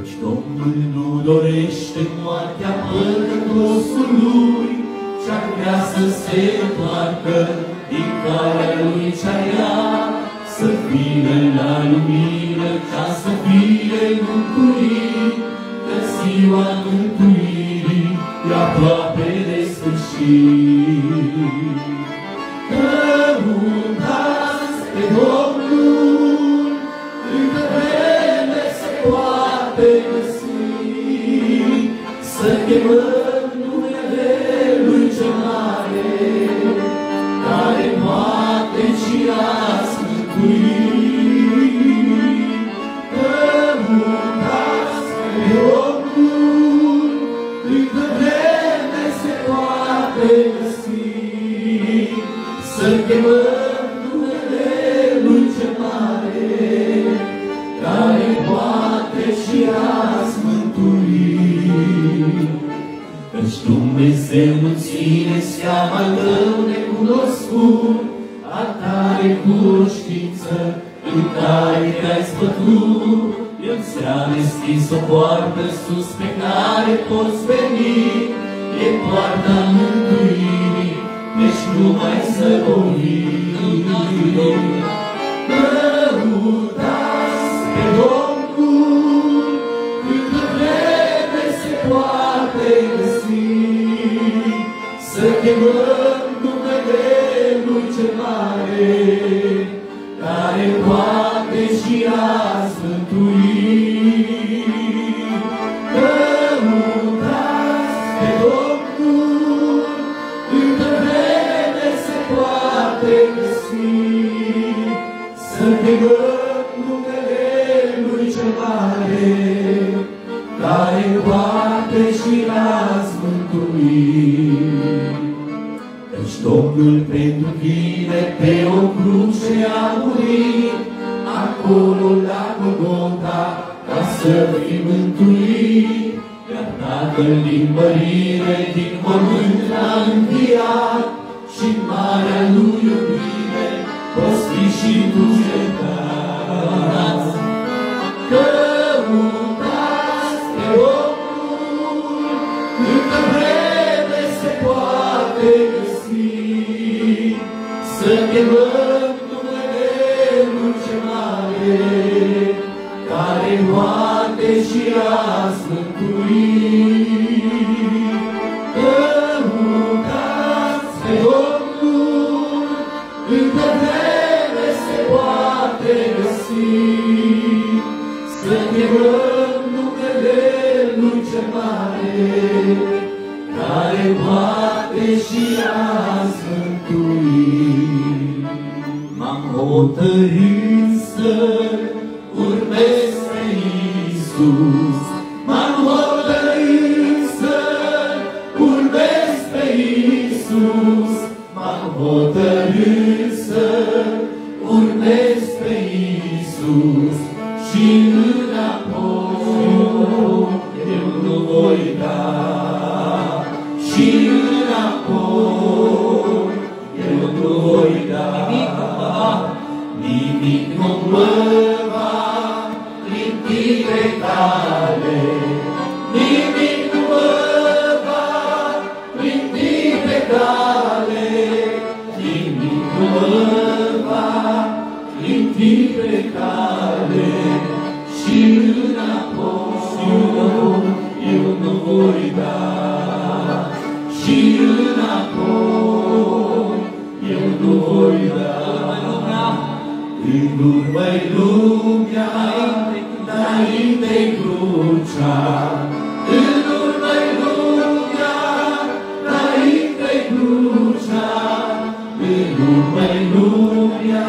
Căci Domnul nu dorește moartea până în postul lui, ce-ar vrea să se întoarcă din calea lui cea rea, să vină la lumină, ca să fie mântuit, că ziua mântuirii e aproape de sfârșit. Căutați pe Domnul, încă vreme se poate găsi, să chemăm numele Lui cel mare, care poate și azi mântui. Căutați pe Domnul, încă vreme se poate găsi, să chemăm numele Lui cel mare, care poate și azi mântui. Căci Dumnezeu îmi ține seama tău necunoscut, a tare cunoștință în care te-ai spătut. El ți-a deschis o poartă sus pe care poți veni, e poarta mântuirii, deci nu mai să porni. Căutați pe Domnul, câtă vreme se poate găsi, să chemăm numele Lui cel mare, care poate și azi mântui. Căutați pe Domnul, câtă vreme se poate găsi, chemăm numele Lui cel mare, care poate și azi mântui. Căci Domnul pentru tine pe o cruce a murit, acolo la Golgota, ca să fii mântuit. Iar Tatăl din mărire, din mormânt l-a înviat, și marea Lui iubire poți fi și tu certat. Căutați pe Domnul, câtă vreme se poate găsi, să chemăm numele Lui cel mare, care poate și azi mântui. Căutați pe Domnul, câtă vreme se poate găsi, să chemăm numele Lui cel mare, care poate și azi mântui. M-am hotărât să urmez pe Iisus, m-am hotărât să urmez pe Iisus, m-am hotărât să urmez pe Iisus, și înapoi eu nu voi da, și înapoi eu nu voi da. Nimic nu mă va limpi de tale, nimic nu mă va limpi de tale, nimic nu mă va limpi de tale, și înapoi eu nu voi da, și înapoi eu nu voi da. În urmă-i lumea, înainte-i crucea, în urmă-i lumea, înainte-i crucea, în urmă-i lumea,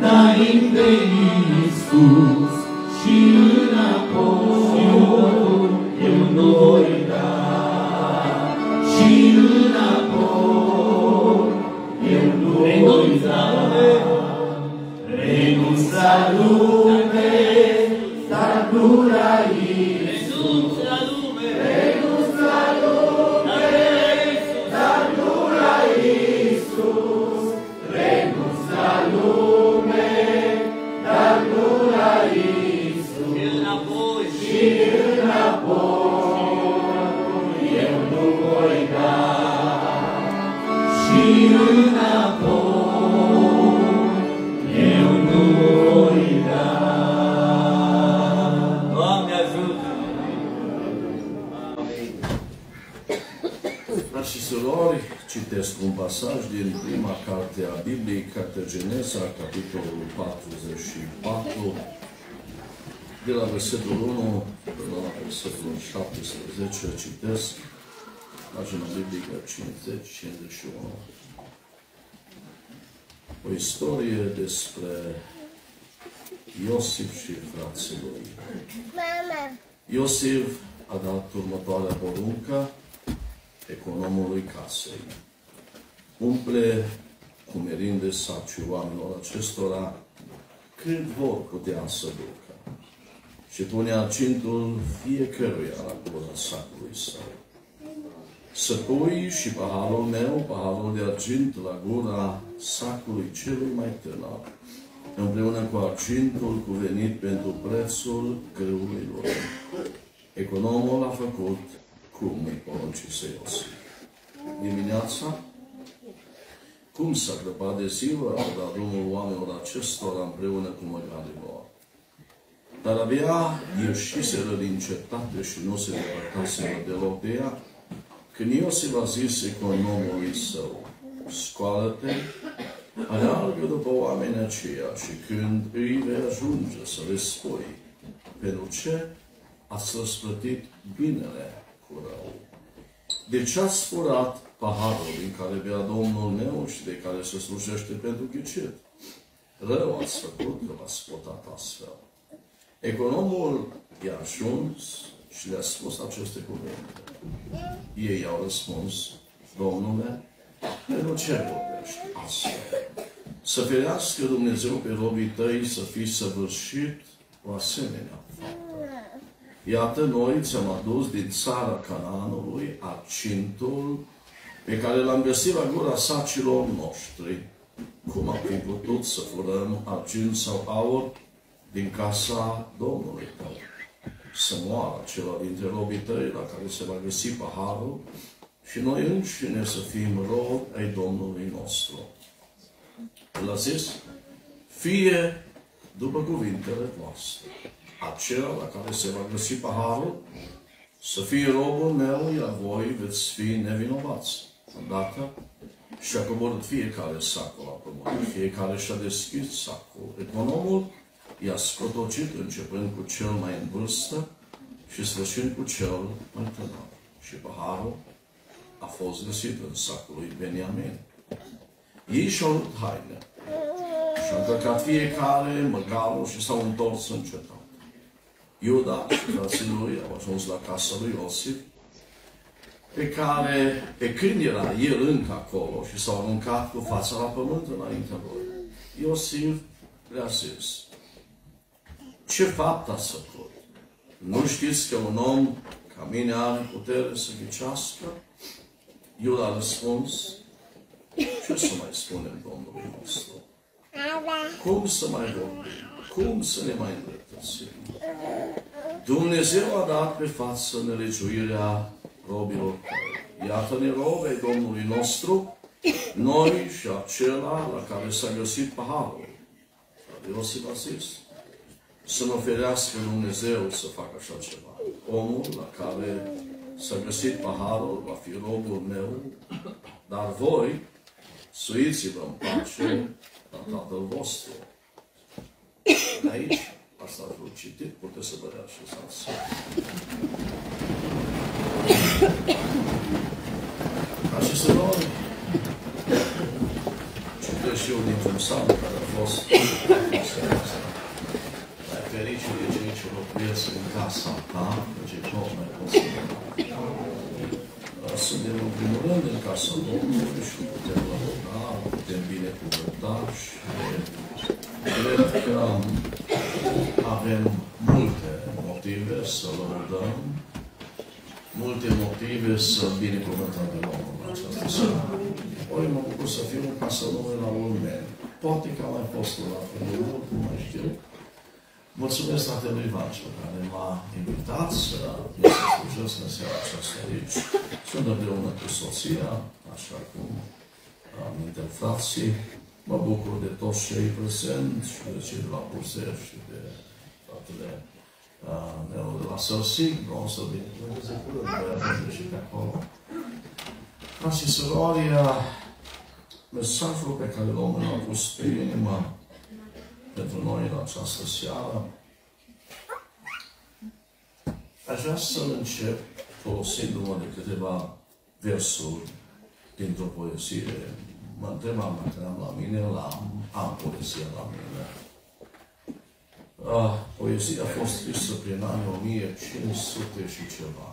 înainte-i Iisus, și înapoi eu nu voi da, și înapoi eu nu voi da. Renunț la lume, dar nu la Iisus. Renunț la lume, dar nu la Iisus. Renunț la lume, dar nu la Iisus. Citesc un pasaj din prima carte a Bibliei, Cartea Geneza, capitolul 44, de la versetul 1 până la versetul 17, citesc pagina biblică 50-51. O istorie despre Iosif și frații lui. Iosif a dat următoarea poruncă economului casei. Umple cu merinde sacii oamenilor acestora cât vor putea să ducă și punea cintul fiecăruia la gura sacului său. Sătui și paharul meu, paharul de argint la gura sacului celui mai tânăr, împreună cu argintul cuvenit pentru prețul grâului lor. Economul a făcut cum îi poruncise Iosif. Dimineața, cum s-a grăbat de ziua, au dat drumul oamenilor acestora împreună cu măgarii lor. Dar abia ieșiseră din cetate și nu se depărtaseră deloc de ea, când Iosif a zis economului său: scoală-te, aleargă după oamenii aceia și când îi vei ajunge să le spui pentru ce ați răsplătit binele cu rău. De ce ați furat paharul din care bea Domnul meu și de care se slujește pentru ghicit? Rău ați făcut că v-ați spotat astfel. Economul i-a ajuns și le-a spus aceste cuvinte. Ei au răspuns: Domnule, pentru ce vorbești astfel? Să ferească Dumnezeu pe robii tăi să fii săvârșit o asemenea faptă. Iată, noi ți-am adus din țara Canaanului argintul pe care l-am găsit la gura sacilor noștri. Cum am fi putut să furăm argint sau aur din casa Domnului tău? Să moară celor dintre robii tăi la care se va găsi paharul și noi înșine să fim robi ai Domnului nostru. El a zis: fie după cuvintele voastre. Acela la care se va găsi paharul, să fie robul meu, iar voi veți fi nevinovați. Îndată și-a coborât fiecare sacul la pământ, fiecare și-a deschis sacul. Economul i-a scotocit începând cu cel mai în vârstă și sfârșind cu cel mai tânăr. Și paharul a fost găsit în sacul lui Beniamin. Ei și-au luat haine și-au încărcat fiecare măgarul și s-au întors în cetate. Iuda și frații lui au ajuns la casa lui Iosif, pe când era el încă acolo și s-au aruncat cu fața la pământ înaintea lui. Iosif le-a zis: ce fapt ați făcut? Nu știți că un om ca mine are putere să ghicească? Iuda a răspuns: ce să mai spunem Domnului nostru? Cum să mai vorbim? Cum să ne mai îndreptățim? Dumnezeu a dat pe față nelegiuirea robilor tăi. Iată-ne robi ai Domnului nostru, noi și acela la care s-a găsit paharul. Dar Iosif a zis: să mă ferească Dumnezeu să facă așa ceva. Omul la care s-a găsit paharul va fi robul meu, dar voi suiți-vă în pace la Tatăl vostru. De aici, asta a fost citit, puteți să vă reașezați. Așezător, citesc și eu dintr-un psalm care a fost mai fericit de cei ce locuiesc în casa ta, de cei ce nu mai pot să vă. Suntem în primul rând în casa Domnului și putem lăuda, putem binecuvânta și cred că avem multe motive să lăudăm, multe motive să binecuvântăm de Domnul în această seară. Ori mă bucur să fiu în casa Domnului la Ulmeni. Poate că am mai fost la Părău, nu mai știu. Mulțumesc Tatălui Vancel, care m-a invitat să ne slujesc în seara aceasta aici. Sunt împreună cu soția, așa cum am dintre frați și mă bucur de toți cei prezenți și de cei de la Buzești și de fratele meu de la Sărsic, bronză din Dumnezeu, și de acolo. Frați și surori, mesajul pe care Domnul a pus pe inimă pentru noi în această seară, aș vrea să-l încep folosindu-mă de câteva versuri dintr-o poezie. Mă întrebam dacă am la mine, am poezia la mine. Poezia a fost scrisă prin anii 1500 și ceva.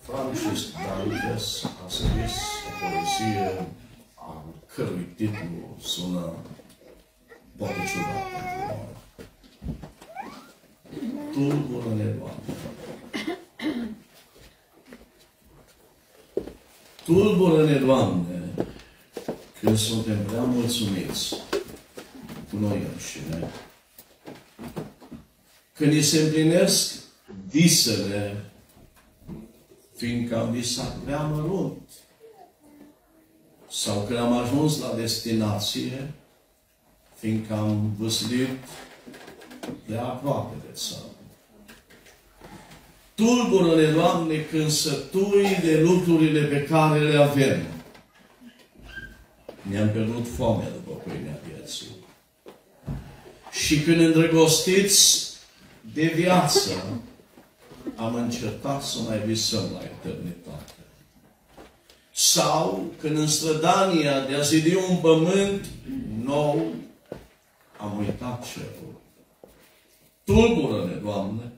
Francis Daniels a scris o poezie a cărui titlu sună poate ciudat pentru noi. Tulbură nevoastră. Tulbură-ne, Doamne, când suntem prea mulțumiți cu noi înșine, când îi se împlinesc visele, fiindcă am visat prea mărunt, sau când am ajuns la destinație, fiindcă am văslit prea aproape de țară. Tulbură-ne, Doamne, când sătui de lucrurile pe care le avem. Ne-am pierdut foamea după pâinea vieții. Și când îndrăgostiți de viață, am încetat să mai visăm la eternitate. Sau când în strădania de a zidi un pământ nou, am uitat cerul. Tulbură-ne, Doamne,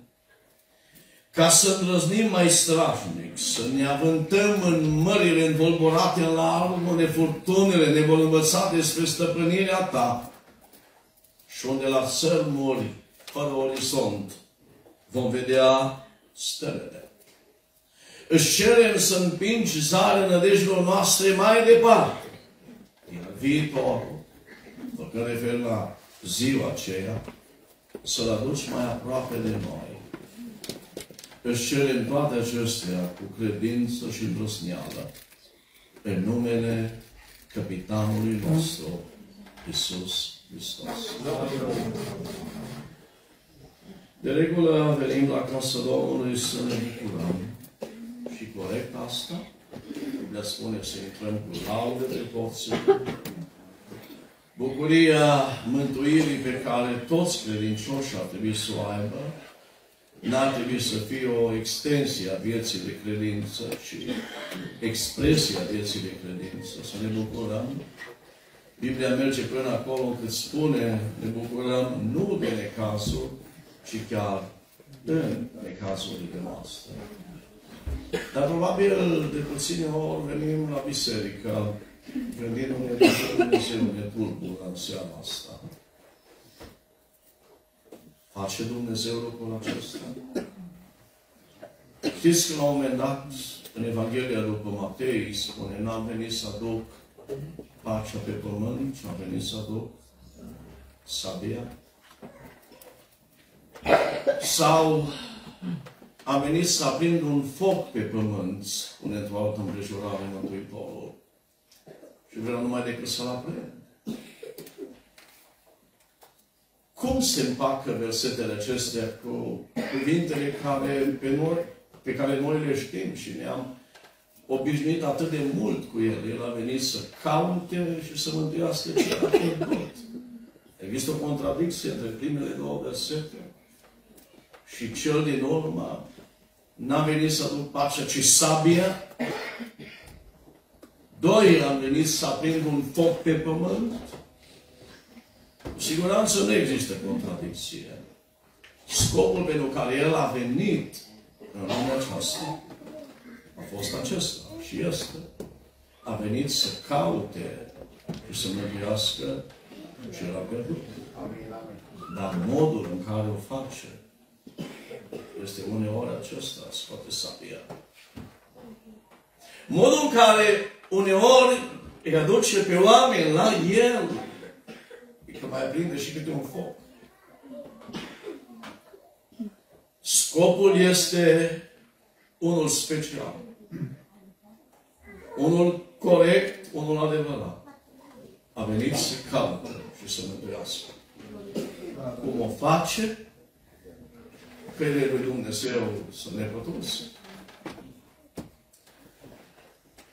ca să îndrăznim mai strașnic, să ne avântăm în mările învolburate în larg, unde furtunele ne vor învăța despre stăpânirea Ta și unde la țărmuri fără orizont vom vedea stelele. Își cerem să împingi zarele nădejdelor noastre mai departe, din viitorul, făcând refer la ziua aceea, să-L aduci mai aproape de noi. Își cerem toate acestea cu credință și îndrăzneală în numele Capitanului nostru, Iisus Hristos. De regulă venim la casa Domnului să ne bucurăm. Și corect asta, le spune să intrăm cu laude de toți. Bucuria mântuirii pe care toți credincioșii ar trebui să o aibă, n-ar trebui să fie o extensie a vieții de credință, ci expresia vieții de credință. Să ne bucurăm. Biblia merge până acolo încât spune, ne bucurăm nu de necazuri, ci chiar de necazurile noastre. Dar probabil de puține ori venim la biserică, gândindu-ne de Dumnezeu ne tulbură în seama asta. Face Dumnezeu lucrul acesta? Știți că la un moment dat, în Evanghelia după Matei, spune, n-am venit să aduc pacea pe pământ, ci am venit să aduc sabia. Sau am venit să aprind un foc pe pământ, spune într-o altă împrejurare Mântuitorul. Și vreau numai decât să-l aprind. Cum se împacă versetele acestea cu cuvintele care, pe care noi le știm și ne-am obișnuit atât de mult cu ele? El a venit să caute și să mântuiască ce a pierdut. Există o contradicție între primele două versete și cel din urmă n-a venit să aduc pacea, ci sabia. Doi, am venit să aprind un foc pe pământ. Cu siguranță nu există contradicție. Scopul pentru care El a venit în lumea aceasta a fost acesta și este. A venit să caute și să mântuiască ce era pierdut. Dar modul în care o face este uneori acesta, scoate sabia. Modul în care uneori îi aduce pe oameni la El, că mai prinde și câte un foc. Scopul este unul special. unul corect, unul adevărat. A venit să caută și să mântuiască. Cum o face? Căile lui Dumnezeu sunt nepătrunse.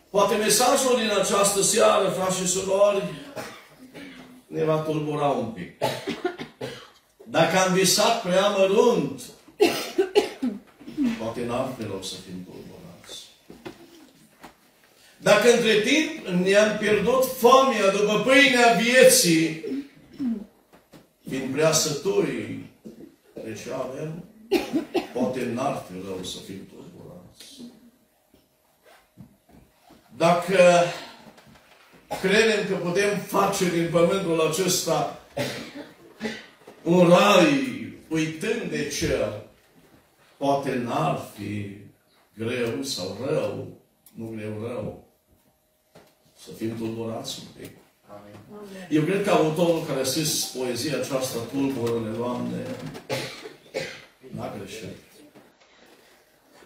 Poate mesajul din această seară, frați și surori, ne va tulbura un pic. Dacă am visat prea mărunt, poate n-am pe loc să fim tulburați. Dacă între timp ne-am pierdut foamea după pâinea vieții, fiind prea sături de ce avem, poate n-ar fi rău să fim tulburați. Dacă credem că putem face din pământul acesta un rai uitând de cer, poate n-ar fi greu sau rău, nu greu, rău, să fim tulburați un pic. Amin. Eu cred că autorul care a scris poezia aceasta, tulbură-ne, Doamne, n-a greșit.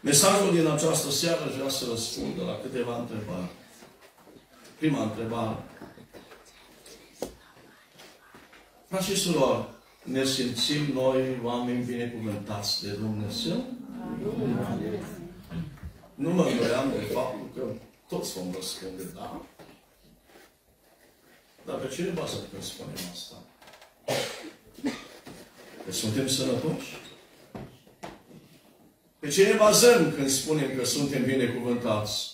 Mesajul din această seară vrea să răspundă la câteva întrebări. Prima întrebare. Frați și surori, ne simțim noi oameni binecuvântați de Dumnezeu? Nu mă îndoiam de faptul că toți vom răspunde, da? Dar pe cineva să putem spune asta? Că suntem sănătoși? Pe ce ne bazăm când spunem că suntem binecuvântați?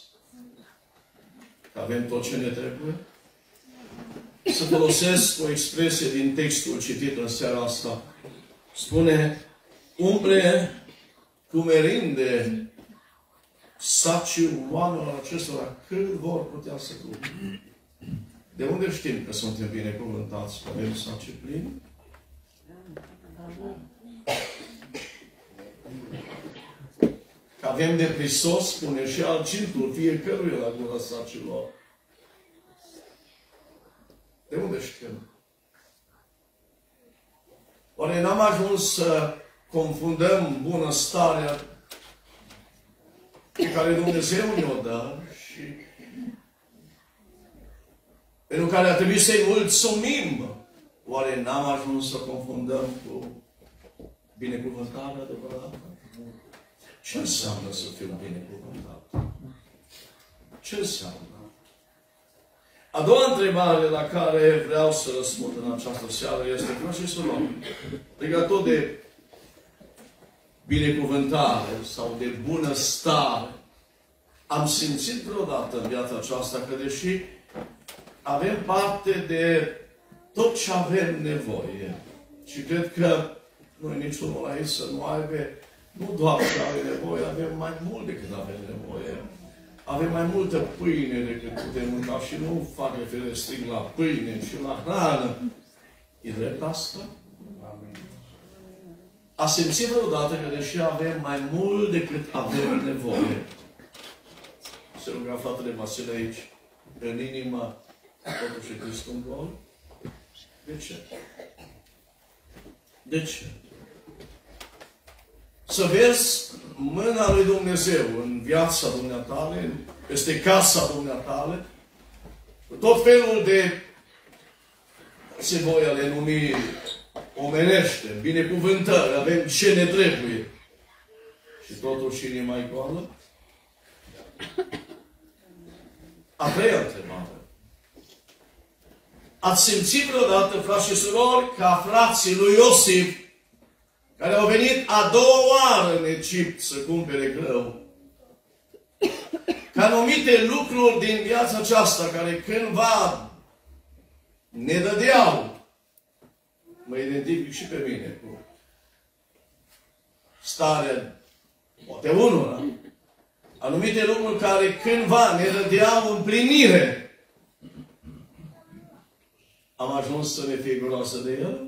Că avem tot ce ne trebuie? Să folosesc o expresie din textul citit în seara asta. Spune, umple cu merinde sacii oamenilor acestora cât vor putea să ducă. De unde știm că suntem binecuvântați? Că avem sacii plini? Că avem de prisos, spune, și argintul fiecăruia la gura sacilor. De unde știm? Oare n-am ajuns să confundăm bunăstarea pe care Dumnezeu ne-o dă și pentru care ar trebui să-i mulțumim? Oare n-am ajuns să confundăm cu binecuvântarea adevărată? Ce înseamnă să fiu binecuvântat? Ce înseamnă? A doua întrebare la care vreau să răspund în această seară este, frați și surori, legat tot de binecuvântare sau de bunăstare, am simțit vreodată în viața aceasta că deși avem parte de tot ce avem nevoie și cred că noi niciunul aici să nu aibă. Nu doar că avem nevoie, avem mai mult decât avem nevoie. Avem mai multă pâine decât putem mânca și nu fac referire strict la pâine, ci la hrană. E drept asta? Amin. A simțit vreodată că deși avem mai mult decât avem nevoie, se ruga fratele Vasile aici, în inimă, totuși există un gol? De ce? De ce? Să vezi mâna lui Dumnezeu în viața dumneatale, peste casa dumneatale, tot felul de, se voi ale numi omenește, binecuvântări, avem ce ne trebuie. Și totuși inima e goală. A treia întrebare. Ați simțit vreodată, frați și surori, ca frații lui Iosif, care au venit a doua oară în Egipt să cumpere grâu, ca anumite lucruri din viața aceasta, care cândva ne dădeau, mă identific și pe mine cu starea, poate unora, anumite lucruri care cândva ne dădeau împlinire, am ajuns să ne fie groasă de el?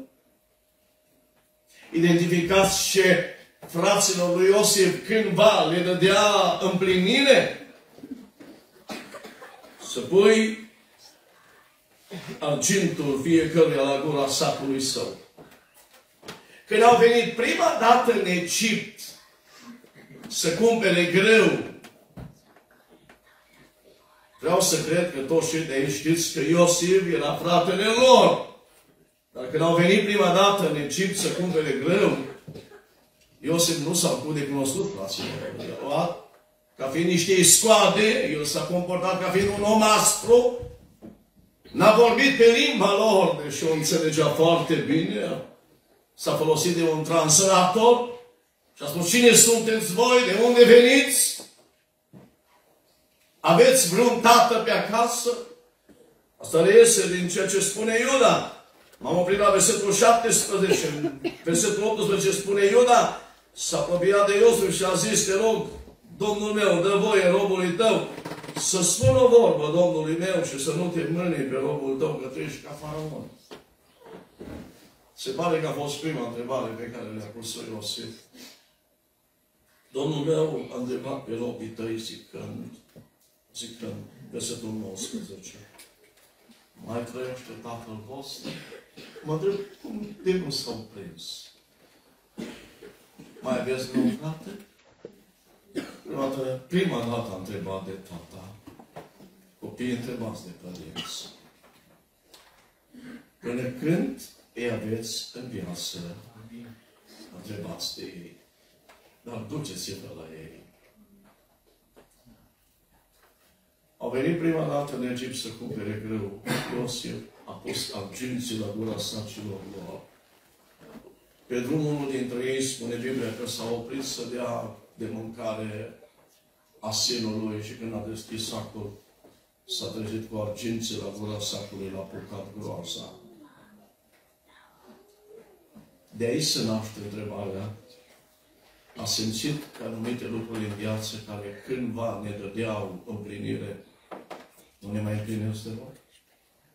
Identificați ce fraților lui Iosif cândva le dădea împlinire? Să pui argintul fiecăruia la gura sacului său. Când au venit prima dată în Egipt să cumpere grâu, Vreau să cred că toți cei de aici știți că Iosif era fratele lor. Dar când au venit prima dată în Egipt să cumpere grâu, Iosif nu s-a făcut de cunoscut, fraților. Ca fiind niște iscoade, el s-a comportat ca fiind un om aspru. N-a vorbit pe limba lor, deși o înțelegea foarte bine. S-a folosit de un translator și a spus: cine sunteți voi? De unde veniți? Aveți vreun tată pe acasă? Asta reiese din ceea ce spune Iuda. M-am oprit la versetul 17. Versetul 18 spune: Iuda s-a apropiat de Iosif și a zis: te rog, Domnul meu, dă voie robului tău să spun o vorbă Domnului meu și să nu te mâni pe robul tău, că treci ca faraon. Se pare că a fost prima întrebare pe care le-a pus-o Iosif. Domnul meu a întrebat pe robii tăi zicând, versetul 19. Mai trăiește tatăl vostru? Mă întreb, cum de nu s-au prins? Mai aveți vreun frate? Prima dată a întrebat de tata. Copiii întrebați de părinți. Până când ei aveți în viață, întrebați de ei. Dar duceți-vă la ei. Au venit prima dată în Egipt să cumpere grâu. Iosif a pus arginții la gura sacilor lor. Pe drumul unul dintre ei, spune Biblia, că s-a oprit să dea de mâncare asinului și când a deschis sacul, s-a trezit cu arginții la gura sacului, l-a apucat groaza. De aici se naște întrebarea. A simțit că anumite lucruri în viață care cândva ne dădeau împlinire, nu ne mai împlinesc deloc?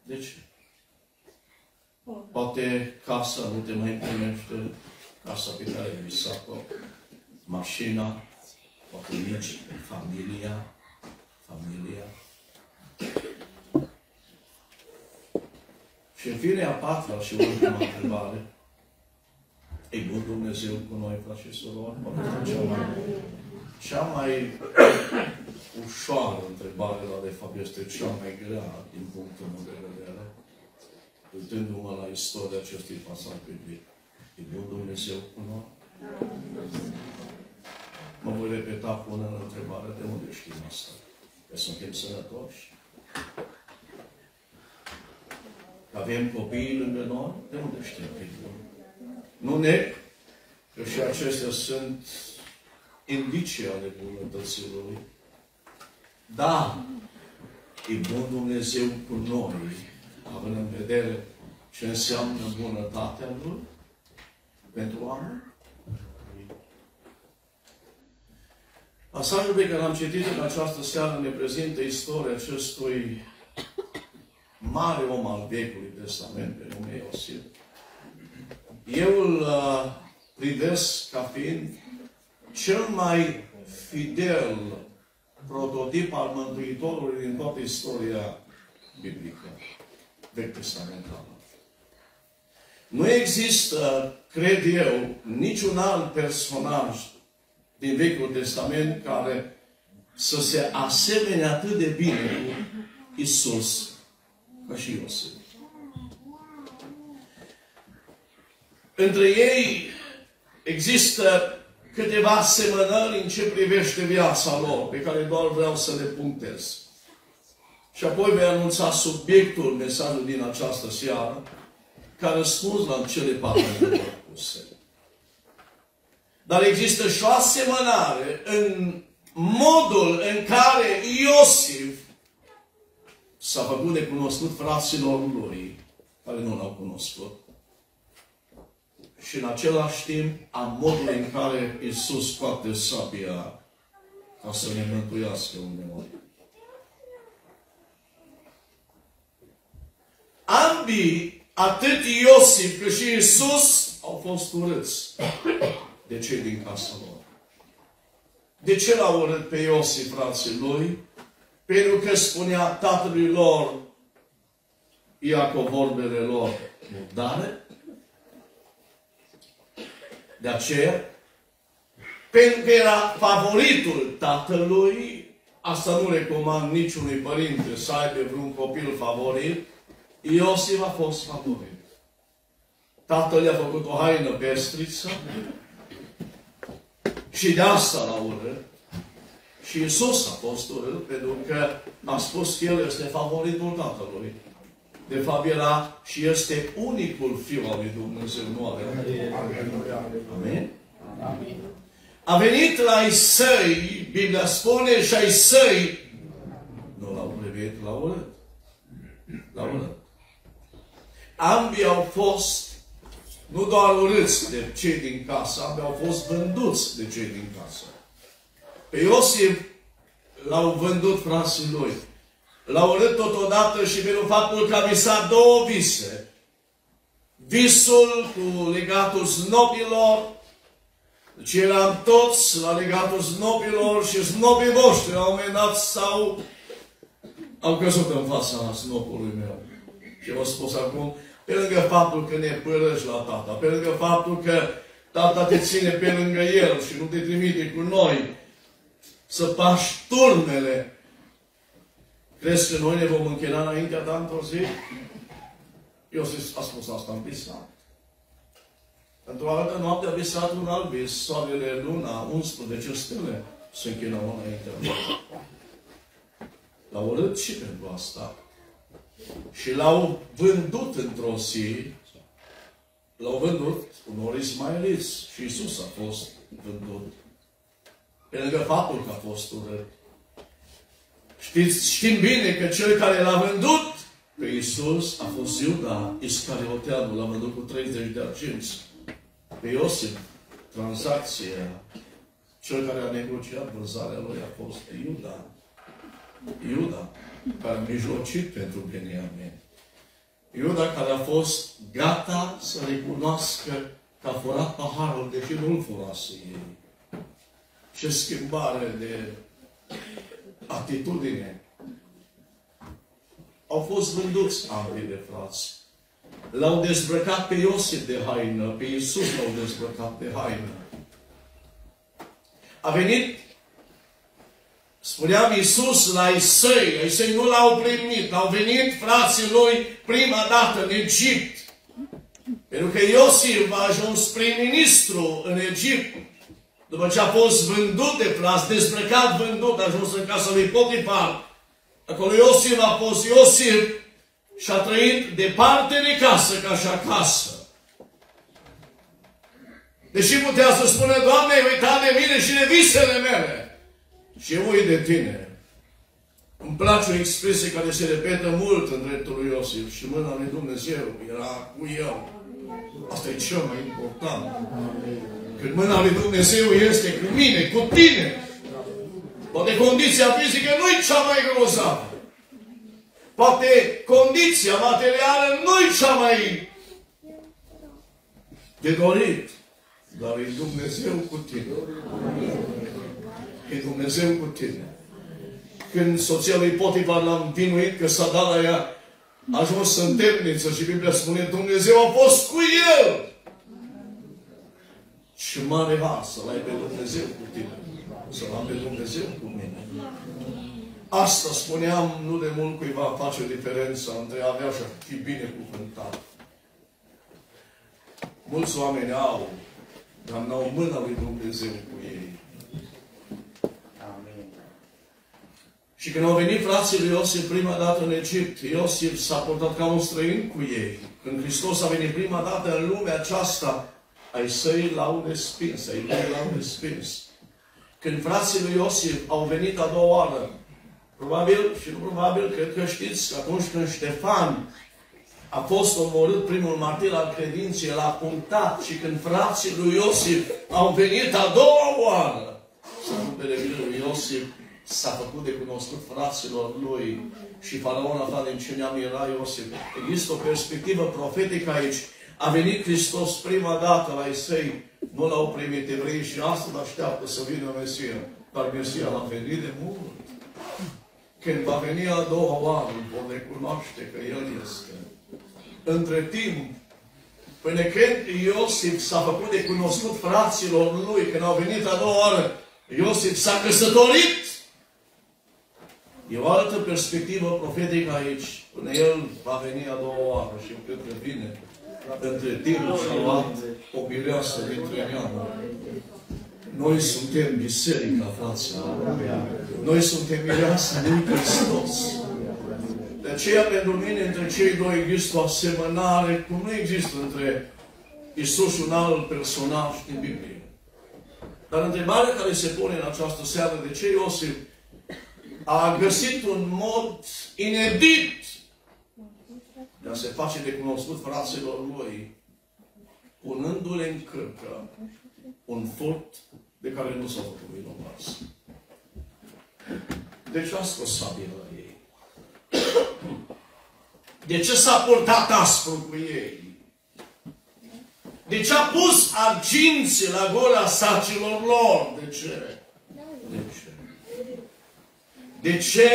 De ce? Poate casa nu te mai împlinește, casa pe care ai visat-o, mașina, poate nici familia. Și în fine, a patra și ultima întrebare. E bun Dumnezeu cu noi, frați și surori? Cea mai ușoară întrebare, la de fapt, este cea mai grea din punctul meu de vedere. Uitându-mă la istoria acestui pasaj biblic. E bun Dumnezeu cu noi? Mă voi repeta până în întrebare, de unde știm asta? Că suntem sănătoși? Că avem copii lângă noi? De unde știm Biblia? Nu neg că și acestea sunt indicii ale bunătății Lui. Da, e bun Dumnezeu cu noi, având în vedere ce înseamnă bunătatea Lui pentru oameni. Pasajul pe care l-am citit în această seară ne prezintă istoria acestui mare om al Vechiului Testament, pe nume Iosif. Eu îl privesc ca fiind cel mai fidel prototip al Mântuitorului din toată istoria biblică, vechi testamentală. Nu există, cred eu, niciun alt personaj din Vechiul Testament care să se asemene atât de bine cu Iisus ca și Iosif. Între ei există câteva asemănări în ce privește viața lor, pe care doar vreau să le punctez. Și apoi vei anunța subiectul mesajului din această seară, ca răspuns la cele patru întrebări puse. Dar există și o asemănare în modul în care Iosif s-a făcut de cunoscut fraților lui, care nu l-au cunoscut. Și în același timp, a modului în care Iisus scoate sabia ca să ne mântuiască uneori. Ambii, atât Iosif cât și Iisus, au fost urâți de cei din casa lor. De ce l-au urât pe Iosif, frații lui? Pentru că spunea tatălui lor, Iacov, vorbele lor murdare. De aceea, pentru că era favoritul tatălui, Asta nu recomand niciunui părinte să aibă vreun copil favorit. Iosif a fost favorit. Tatăl i-a făcut o haină pestriță și de asta la urât. Și Iisus a fost urât pentru că a spus că El este favoritul Tatălui. De fapt, era și este unicul Fiu al lui Dumnezeu, nu Amin. Amin. A venit la ai săi, Biblia spune, și ai săi nu l-au primit la urât. La urât. Ambii au fost nu doar urâți de cei din casă, ambii au fost vânduți de cei din casă. Pe Iosif l-au vândut frații lui. L-au urât totodată și pentru faptul că a visat două vise. Visul cu legatul znobilor, deci eram toți la legatul znobilor și znobii voștri la un moment dat sau au căzut în fața snopului meu. Și v-a spus acum, pe lângă faptul că ne părăși la tata, pe lângă faptul că tata te ține pe lângă el și nu te trimite cu noi să pași turmele, crezi că noi ne vom închina înaintea ta într-o zi? Iosif a spus asta în pisat. Într-o altă noapte a visat un alt vis, soarele, luna, 11 stele se închinau înaintea lui. L-au urât și pentru asta. Și l-au vândut într-o zi, l-au vândut unor ismaeliți. Și Iisus a fost vândut. Pe lângă faptul că a fost urât. Știm bine că cel care l-a vândut pe Iisus a fost Iuda, Iscarioteanul, l-a vândut cu 30 de arginți. Pe Iosif, tranzacția, cel care a negociat vânzarea lui a fost Iuda. Iuda, care a mijlocit pentru Beniamin. Iuda, care a fost gata să recunoască că a furat paharul, deși nu-l furase ei. Ce schimbare de atitudine. Au fost vânduți ambii de frați. L-au dezbrăcat pe Iosif de haină, pe Iisus l-au dezbrăcat de haină. A venit, spuneam Iisus la ei săi nu l-au primit, au venit frații lui prima dată în Egipt. Pentru că Iosif a ajuns prim-ministru în Egipt. După ce a fost vândut de frați, dezbrăcat, vândut, a ajuns în casa lui Potifar. Acolo Iosif a fost Iosif și a trăit departe de casă, ca și acasă. Deși putea să spună, Doamne, uita de mine și de visele mele. Și uit de tine. Îmi place o expresie care se repetă mult în dreptul lui Iosif. Și mâna lui Dumnezeu era cu el. Asta e cel mai important. Când mâna lui Dumnezeu este cu mine, cu tine. Poate condiția fizică nu-i cea mai grozavă. Poate condiția materială nu-i cea mai de dorit. Dar e Dumnezeu cu tine. E Dumnezeu cu tine. Când soția lui Potifar l-a învinuit că s-a dat la ea, a ajuns în temniță și Biblia spune Dumnezeu a fost cu el. Și mare har să-L ai pe Dumnezeu cu tine. Să-L am pe Dumnezeu cu mine. Asta spuneam, nu de mult cuiva face o diferență între a avea și a fi binecuvântat. Mulți oameni au, dar n-au mâna lui Dumnezeu cu ei. Amin. Și când au venit frații lui Iosif prima dată în Egipt, Iosif s-a portat ca un străin cu ei. Când Hristos a venit prima dată în lumea aceasta, ai săi l-au respins, ai lui l-au respins. Când frații lui Iosif au venit a doua oară, probabil și nu probabil, cred că știți că atunci când Ștefan a fost omorât, primul martir al credinței, l-a punctat și când frații lui Iosif au venit a doua oară, sântele lui Iosif s-a făcut de cunoscut fraților lui și faraon afla din ce neam era Iosif. Există o perspectivă profetică aici. A venit Hristos prima dată la Isai, nu l-au primit evreii și astăzi așteaptă să vină Mesia. Dar Mesia l-a venit de mult. Când va veni a doua oară, vom recunoaște că El este. Între timp, până când Iosif s-a făcut de cunoscut fraților lui, când au venit a doua oară, Iosif s-a căsătorit E o altă perspectivă profetică aici. Până El va veni a doua oară și eu cred că vine între tirul și luat o bileasă dintre neamuri. Noi suntem biserica față. Noi suntem mireasa lui Hristos. De aceea pentru mine între cei doi există o asemănare cum nu există între Iisus un alt personaj din Biblie. Dar întrebarea care se pune în această seară, de ce Iosif a găsit un mod inedit de a se face de cunoscut fraților lui, punându-le în crâcă un furt de care nu s-au făcut vinovați. De ce a scos sabia la ei? De ce s-a purtat aspru cu ei? De ce a pus arginții la gura sacilor lor? De ce? De ce? De ce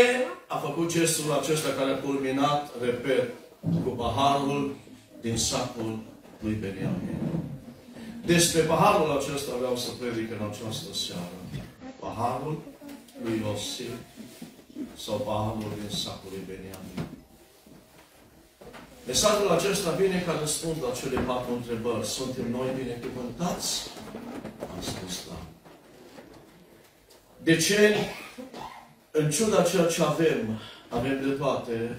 a făcut gestul acesta care a culminat, repet, cu paharul din sacul lui Beniamin? Despre paharul acesta vreau să predic în această seară. Paharul lui Iosif sau paharul din sacul lui Beniamin. Mesajul acesta vine ca răspuns la cele patru întrebări. Suntem noi binecuvântați? Am spus da. De ce, în ciuda ceea ce avem, avem de toate,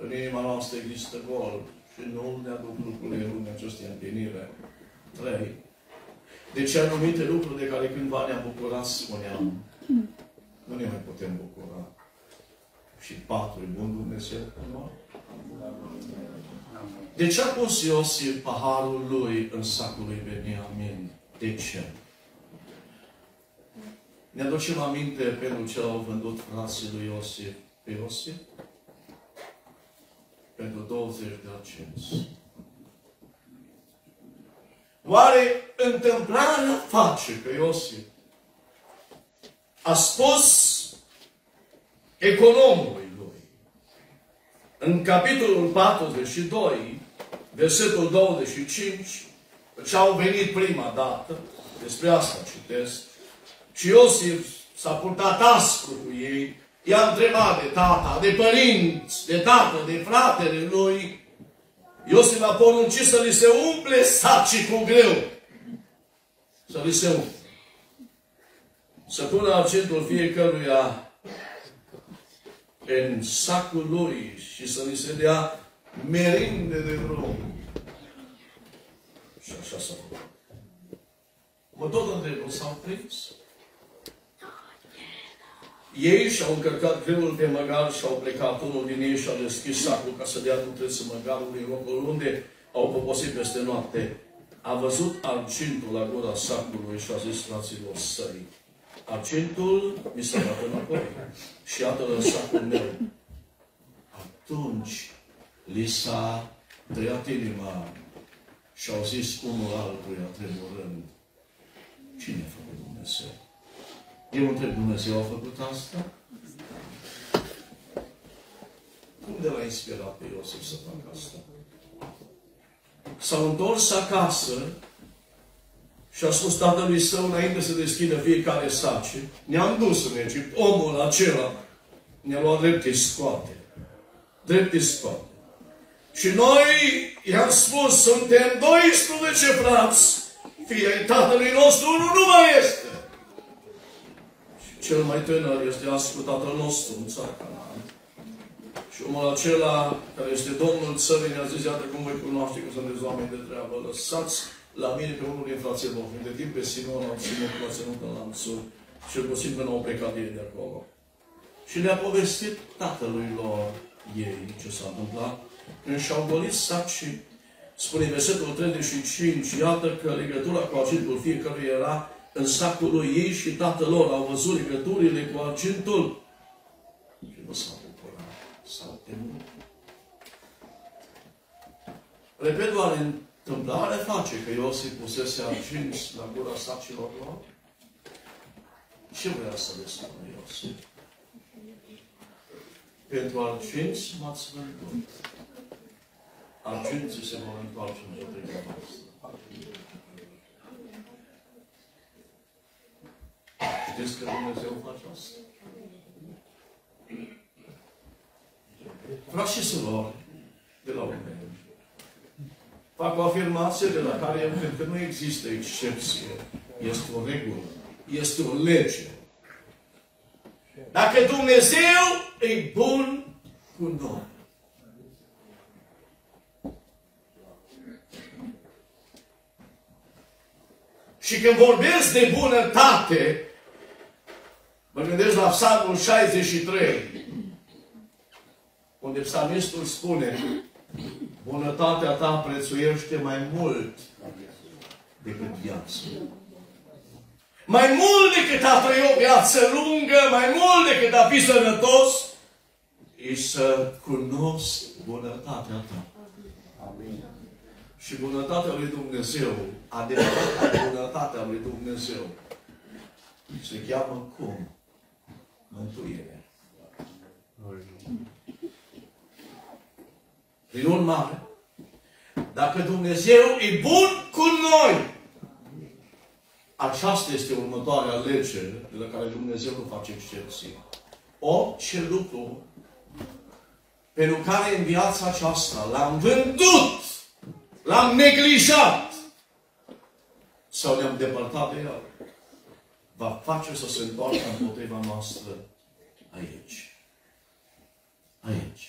în inima noastră există gol și nu ne aduc lucrurile în aceste împlinire? 3. De ce anumite lucruri de care cândva ne-am bucurat, spuneam, nu ne mai putem bucura? Și 4. E bun Dumnezeu cu noi? De ce a pus Iosif paharul lui în sacul lui Beniamin? De ce? Ne aducem aminte pentru ce au vândut frații lui Iosif pe Iosif? Pentru 20 de arginți. Oare întâmplarea face că Iosif a spus economului lui în capitolul 42, versetul 25, ce au venit prima dată, despre asta citesc, și Iosif s-a purtat aspru cu ei, i-a întrebat de tata, de părinți, de tatăl, de fratele lui. Iosif a poruncit să li se umple sacii cu greu. Să li se umple. Să pună argintul fiecăruia în sacul lui și să li se dea merinde de drum. Și așa s-a făcut. Mă tot întreb, s-au prins? Ei și-au încărcat greul pe măgar și au plecat. Unul din ei și-a deschis sacul ca să dea nutrețe măgarului în locul unde au poposit peste noapte. A văzut argintul la gura sacului și a zis fraților săi: argintul mi s-a dat înapoi și iată-l în sacul meu. Atunci li s-a tăiat inima și au zis unul altuia tremurând: cine a făcut Dumnezeu? Eu întreb, Dumnezeu a făcut asta? Cum de l-a inspirat pe Iosif să facă asta? S-au întors acasă și a spus tatălui său, înainte să deschidă fiecare saci: ne-am dus în Egipt, omul acela ne-a luat drept iscoate. Și noi i-am spus, suntem 12 frați, fii ai tatălui nostru, unul nu mai este. Cel mai tânăr este ascultatul nostru în țara Canaan. Și omul acela, care este domnul țării, ne-a zis: iată cum voi cunoaște că sunteți oameni de treabă. Lăsați la mine pe unul din frații voștri. De timp pe Simon am ținut, l-a ținut în lanțul, cel puțin până au plecat ei de acolo. Și le-a povestit tatălui lor ei ce s-a întâmplat. Când și-au golit sacii, spune versetul 35, iată că legătura cu agitul fiecărui era în sacul lui ei și tatăl lor. Au văzut legăturile cu argintul și nu s-au bucurat, s-au temut. Repet, oare întâmplarea face că Iosif pusese arginți la gura sacilor lor? Ce vrea să le spună Iosif? Pentru arginți m-ați vândut. Arginții se vor întoarce împotriva noastră. Știți că Dumnezeu face asta? Frați și surori de la Ulmeni, fac o afirmație de la care eu cred că nu există excepție. Este o regulă. Este o lege. Dacă Dumnezeu e bun cu noi, și când vorbesc de bunătate, mă gândesc la Psalmul 63, unde psalmistul spune: bunătatea ta prețuiește mai mult decât viața. Mai mult decât a trăi o viață lungă, mai mult decât a fi sănătos, e să cunosc bunătatea ta. Amin. Și bunătatea lui Dumnezeu, adevărata bunătatea lui Dumnezeu, se cheamă cum? Mântuire. Prin urmare, dacă Dumnezeu e bun cu noi, aceasta este următoarea lege de la care Dumnezeu nu face excepție. Orice lucru pentru care în viața aceasta l-am vândut, l-am neglijat sau ne-am depărtat de el, va face să se întoarcă împotriva noastră aici. Aici.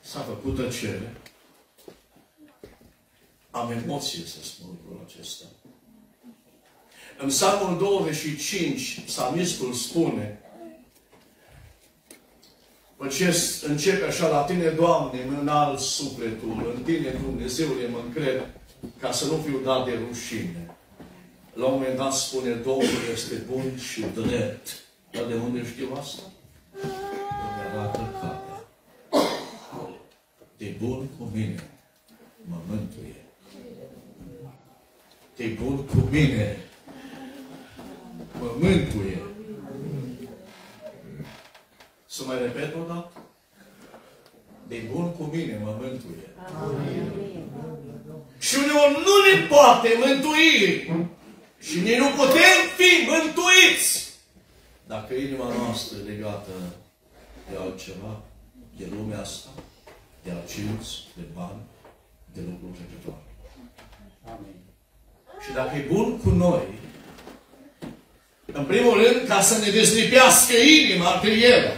S-a făcut tăcere. Am emoție să spun lucrul acesta. În Psalmul 25, psalmistul spune: încep așa, la tine, Doamne, îmi înalt sufletul, în tine, Dumnezeule, mă încred, ca să nu fiu dat de rușine. La un moment dat spune: Domnul este bun și drept. Dar de unde știu asta? Îmi arată calea. De bun cu mine, mă mântuie. Te-i bun cu mine, mă mântuie. Să mai repet o dată? Te-i bun cu mine, mă mântuie. Amin. Și uneori nu ne poate mântui. Și noi nu putem fi mântuiți dacă inima noastră e legată de altceva, de lumea asta, de arginți, de bani, de lucruri trecătoare. Amin. Și dacă e bun cu noi, în primul rând, ca să ne dezlipească inima de el.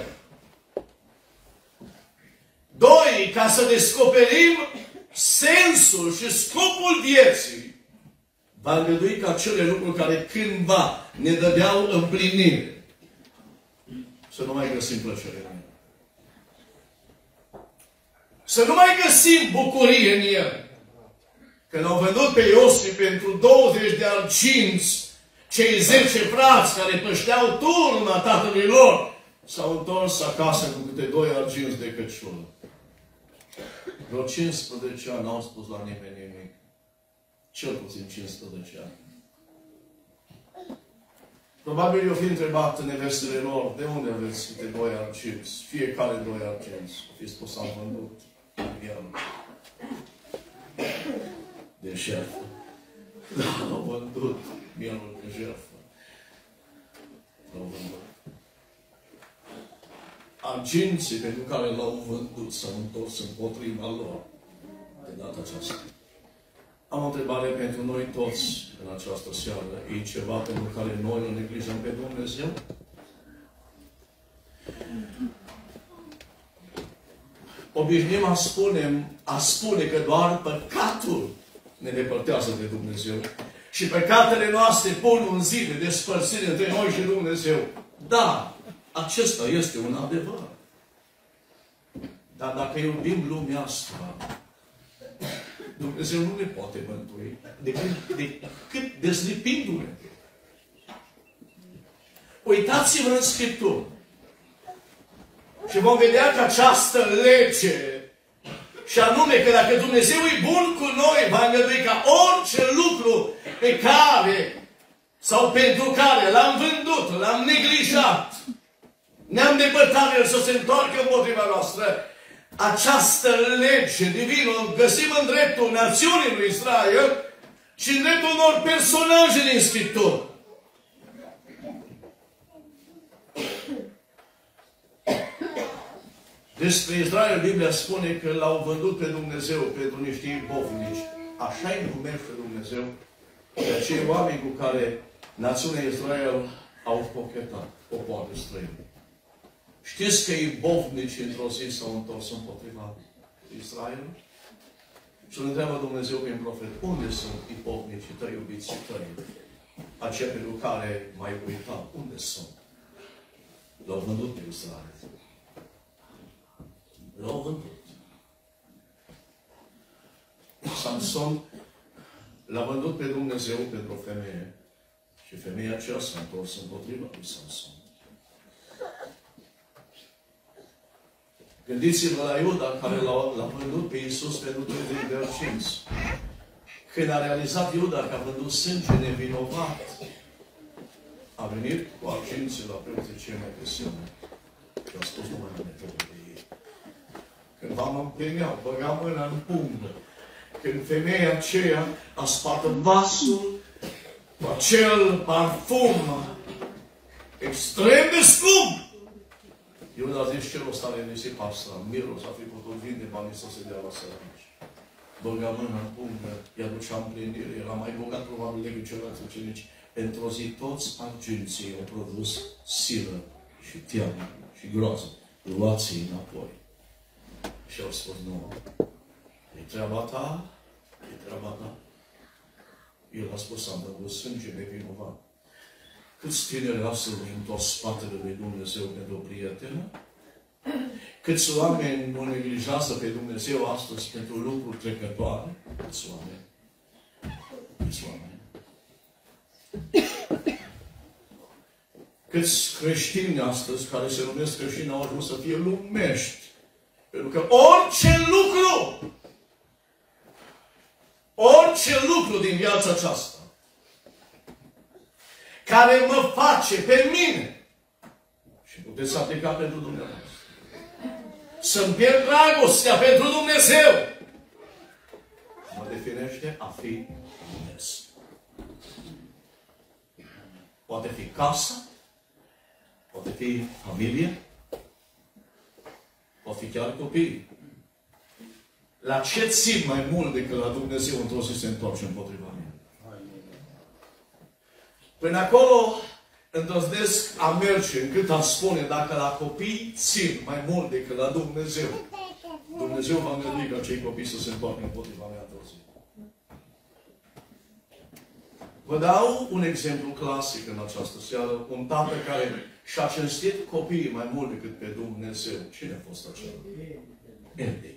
Doi, ca să descoperim sensul și scopul vieții. Va îngădui ca acele lucruri care cândva ne dădeau împlinire să nu mai găsim plăcere în el. Să nu mai găsim bucurie în el. Când au vândut pe Iosif pentru 20 de arginți, cei 10 frați care pășteau turma tatălui lor, s-au întors acasă cu câte 2 arginți de căciulă. Vreo 15 ani n-au spus la nimeni nimic. Cel puțin 15 ani. Probabil eu fi întrebat nevestele lor: de unde aveți câte 2 arginți? Fiecare 2 arginți. Fi spus: am vândut. De jertfă. Da, l-au vândut. Mielul de jertfă. L-au vândut. Arginții pentru care l-au vândut s-au întors împotriva lor de data aceasta. Am o întrebare pentru noi toți în această seară. E ceva pentru care noi îl neglijăm pe Dumnezeu? Obișnim a spune că doar păcatul ne depărtează de Dumnezeu. Și păcatele noastre pun un zid de despărțire între noi și Dumnezeu. Da, acesta este un adevăr. Dar dacă iubim lumea asta, Dumnezeu nu ne poate mântui decât dezlipindu-ne. Uitați-vă în Scriptură. Și vom vedea că această lege, și anume că dacă Dumnezeu e bun cu noi, va îngădui ca orice lucru pe care sau pentru care l-am vândut, l-am neglijat, ne-am depărtat de el, să se întoarcă împotriva noastră. Această lege divină o găsim în dreptul națiunii lui Israel și în dreptul unor personaje din Scriptură. Despre Israel, Biblia spune că l-au vândut pe Dumnezeu pentru niște bovnici. Așa îi numește Dumnezeu pe acei oameni cu care națiunea Israel au pochetat popoarele străine. Știți că ei bovnici într-o zi s-au întors împotriva Israel? Și îl întreabă Dumnezeu prin profet, unde sunt bovnicii tăi, iubiții tăi? Aceea pentru care mai uitat, unde sunt? L-au vândut pe Israel. L-au vândut. Samson l-a vândut pe Dumnezeu pentru o femeie. Și femeia aceea s-a întors împotriva lui Samson. Gândiți-vă la Iuda care l-a vândut pe Iisus pentru 30 de arginți. Când a realizat Iuda că a vândut sânge nevinovat, a venit cu arginții la preoții cei mai presiune. Și a spus numai la nevoie de ei. Când v-am împlineau, băga mâna în pumnă. Când femeia aceea a spart vasul cu acel parfum extrem de scump, Iuda a zis, ce rost are nisip asta? Miros a fi putut vinde banii să se dea la sărăci. Băga mâna în pungă, i-a ducea împlinire, era mai bogat probabil decât celălalt ucenici. Într-o zi toți arginții au produs silă și teamă și groază. Luați-i înapoi. Și au spus, nu, e treaba ta, e treaba ta. El a spus, am dăgut sânge nevinovat. Câți tineri astăzi nu-i întors spatele lui Dumnezeu pentru o prietenă? Câți oameni nu neglijează pe Dumnezeu astăzi pentru lucruri trecătoare? Câți oameni? Câți oameni? Câți creștini astăzi care se numesc creștini au ajuns să fie lumești? Pentru că orice lucru, orice lucru din viața aceasta care mă face pe mine, și puteți să aplica pentru Dumnezeu, să-mi pierd dragostea pentru Dumnezeu, mă definește a fi lumești. Poate fi casa, poate fi familie, poate fi chiar copii. La ce țin mai mult decât la Dumnezeu într-o zi se întoarce împotriva mea? Până acolo îndrăznesc a merge încât a spune, dacă la copii țin mai mult decât la Dumnezeu, Dumnezeu va îngădui ca cei copii să se întoarcă împotriva mea într-o zi. Vă dau un exemplu clasic în această seară. Un tată care și-a cinstit copiii mai mult decât pe Dumnezeu. Cine a fost acela? Eli.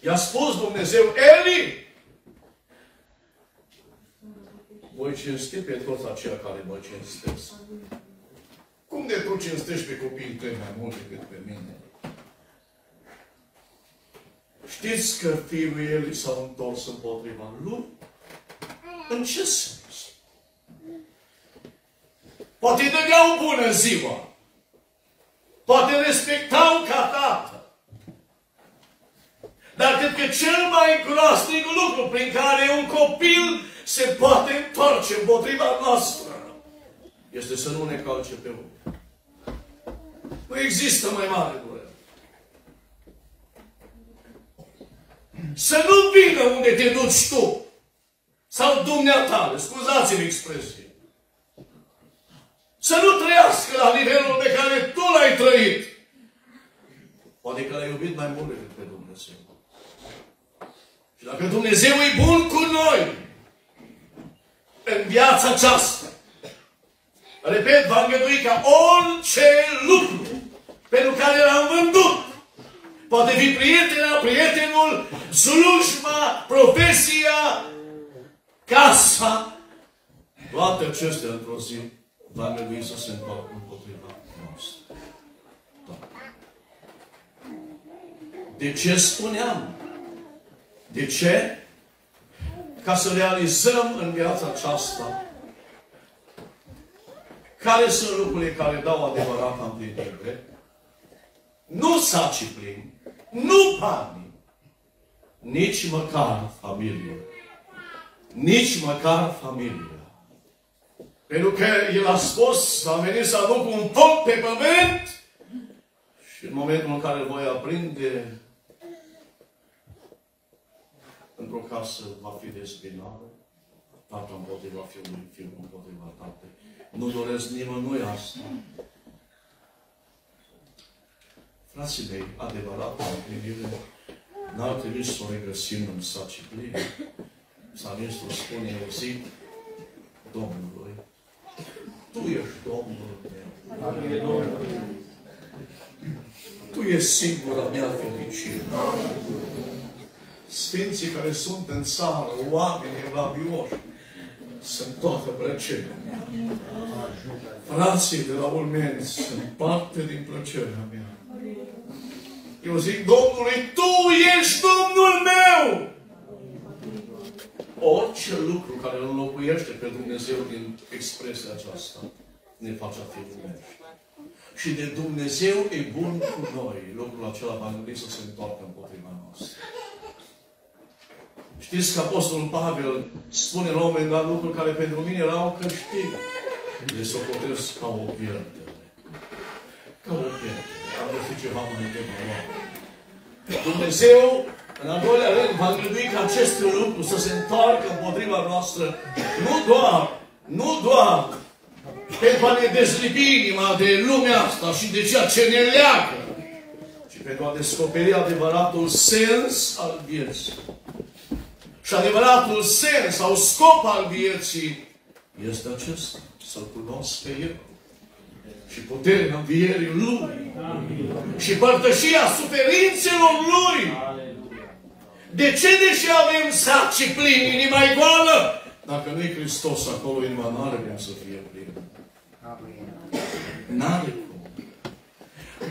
I-a spus Dumnezeu, Eli, voi cinsti pe toți aceia care mă cinstesc. Cum de tu cinstești pe copiii tăi mai mult decât pe mine? Știți că fiul Eli s-a întors împotriva lui? În ce sens? Poate dădeau bună ziua. Poate respectau ca tată. Dar cred că cel mai groaznic lucru prin care un copil se poate întoarce împotriva noastră este să nu ne calce pe unul. Nu există mai mare durere. Să nu vină unde te duci tu. Sau dumneatale, scuzați-mi expresie. Să nu trăiască la nivelul pe care tu l-ai trăit. Poate că l-ai iubit mai mult decât pe Dumnezeu. Și dacă Dumnezeu e bun cu noi, în viața aceasta, repet, va îngădui ca orice lucru pentru care l-am vândut, poate fi prietena, prietenul, slujba, profesia, casa, toate acestea într-o zi va trebui să se întoarcă împotriva noastră. Doamne. De ce spuneam? De ce? Ca să realizăm în viața aceasta care sunt lucrurile care dau adevărata împlinire. Nu sacii plini, nu banii, nici măcar familie. Nici măcar familia. Pentru că el a spus, a venit să aduc un foc pe pământ și Și în momentul în care voi aprinde într-o casă, va fi despinare. Tata împotriva fiului, fiul împotriva tatăl. Nu doresc nimănui asta. Frații mei, adevărata împlinire n-ar trebui să o regăsim în saci pline. Psalmistul spune auzit Domnului. Tu ești Domnul meu. Aleluia. Tu ești singura mea fericire. Sfinții care sunt în țară, oamenii rabioși, sunt toată plăcerea mea. Frații de la Ulmeni sunt parte din plăcerea mea. Eu zic Domnului, Tu ești Domnul meu! Orice lucru care îl înlocuiește pe Dumnezeu din expresia aceasta ne face a fi lumești. Și de Dumnezeu e bun cu noi. Lucrul acela va gândi să se întoarcă împotriva noastră. Știți că Apostolul Pavel spune la un moment dat lucruri care pentru mine erau creștini. Le socotesc ca o pierdere. Ca o pierdere. Am găsit ceva mai departe. Dumnezeu, în al doilea rând, v-am gândit că acest lucru să se întoarcă împotriva noastră. Nu doar pentru a ne deslipi inima de lumea asta și de ceea ce ne leagă, ci pentru a descoperi adevăratul sens al vieții. Și adevăratul sens sau scop al vieții este acesta. Să-L cunosc pe El. Și puterea învierii Lui. Amin. Și părtășia suferințelor Lui. Aleluia. De ce deși avem saci plini, inima e goală? Dacă nu e Hristos acolo, inima n-are cum să fie plină. N-are cum.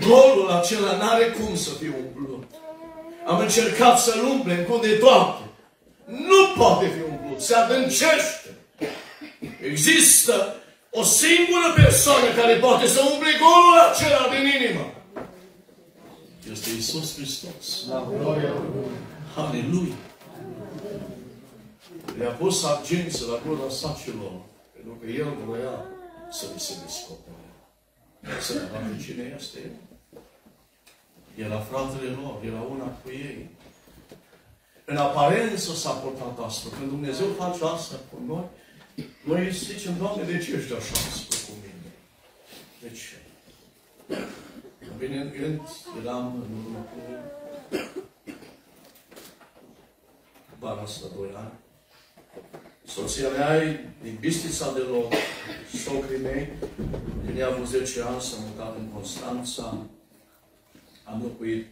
Golul acela n-are cum să fie umplut. Am încercat să-L umplem cu de toate. Nu poate fi umplut. Se adâncește. Există o singură persoană care poate să umple golul acela din inimă. Este Iisus Hristos. Aleluia! Le-a pus argință la gura sacilor, pentru că El vrea să li se descopere. Să ne vadă cine este El. Era fratele lor, era una cu ei. În aparență s-a portat asta. Când Dumnezeu face asta cu noi, noi zicem, Doamne, de ce ești așa spre cu mine? De ce? În bine, când eram în urmă cu bara asta 2 ani, soția mea din Bistrița de loc, socrii mei, când i-a avut 10 ani, s-a mutat în Constanța, am locuit,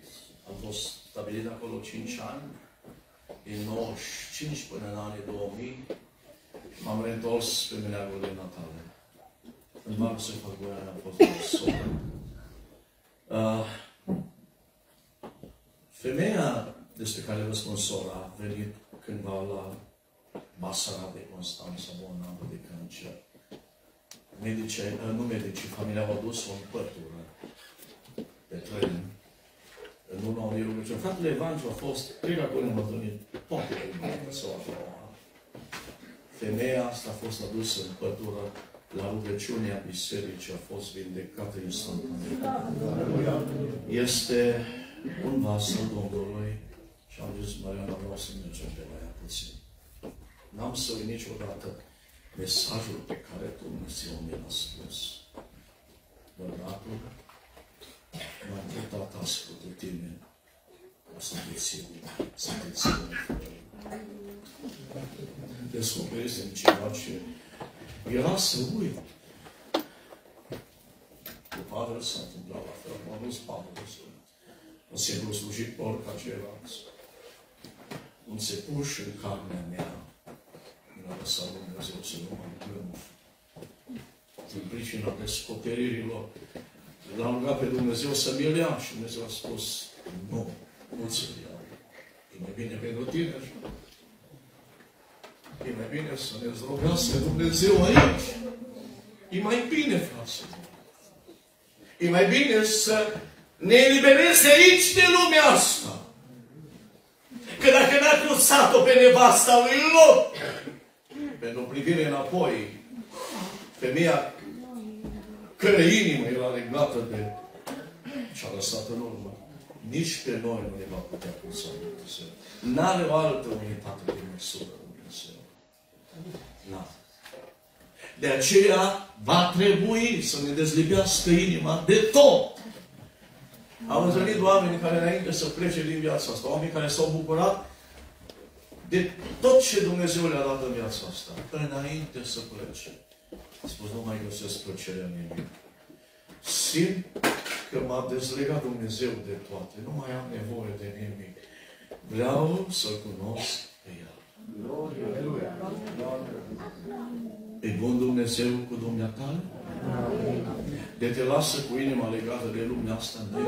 am fost stabilit acolo 5 ani, din 95 până în anii 2000, m-am reîntors pe meleagul de Natale. În marul se fac voia aia, a fost o soră. Femeia despre care vă spun sora a venit cândva la Basara de Constanța, bolnavă de cancer. Medicii, familia au adus-o în pătură pe tren. În urma unei rugăciuni. Fratele Evanghel a fost, cred că acolo m-a întâlnit, poate că sau așa. Femeia asta a fost adusă în pătură, la rugăciunea bisericii a fost vindecată instantaneu. Este un vas al Domnului și am zis, Mariana, vreau să mergem pe la ea puțin. N-am să uit niciodată mesajul pe care Dumnezeu mi l-a spus. Bărbatul, m-a putut ascult de tine, o să te țin, să te țin. Descoperiți în ceva ce era să uit. Cu Pavel s-a întâmplat la fel. M-a dus Pavel în singurul slujitor ca ceilalți. Un țepuș în carnea mea. Mi-a lăsat Dumnezeu să nu mă plâng. Din pricina descoperirilor. L-am rugat pe Dumnezeu să-mi îl ia și Dumnezeu a spus nu, nu ți-l iau. E mai bine pentru tine așa. E mai bine să ne rogați pe Dumnezeu aici. E mai bine, frate. E mai bine să ne elibereze aici de lumea asta. Că dacă n-a cruțat-o pe nevasta lui Lot, pentru privire înapoi, femeia cărei inimă era regnată de și-a lăsat în urmă. Nici pe noi nu ne va putea consola Dumnezeu. N-are o altă unitate de măsură Dumnezeu. N-are. De aceea va trebui să ne dezlibească inima de tot. Am întâlnit oameni care înainte să plece din viața asta, oameni care s-au bucurat de tot ce Dumnezeu le-a dat în viața asta. Înainte să plece. A spus, nu mai găsesc plăcerea în nimic. Simt că m-a dezlegat Dumnezeu de toate. Nu mai am nevoie de nimic. Vreau să-L cunosc pe El. Aleluia! E bun Dumnezeu cu dumneata? De te lasă cu inima legată de lumea asta, nu-i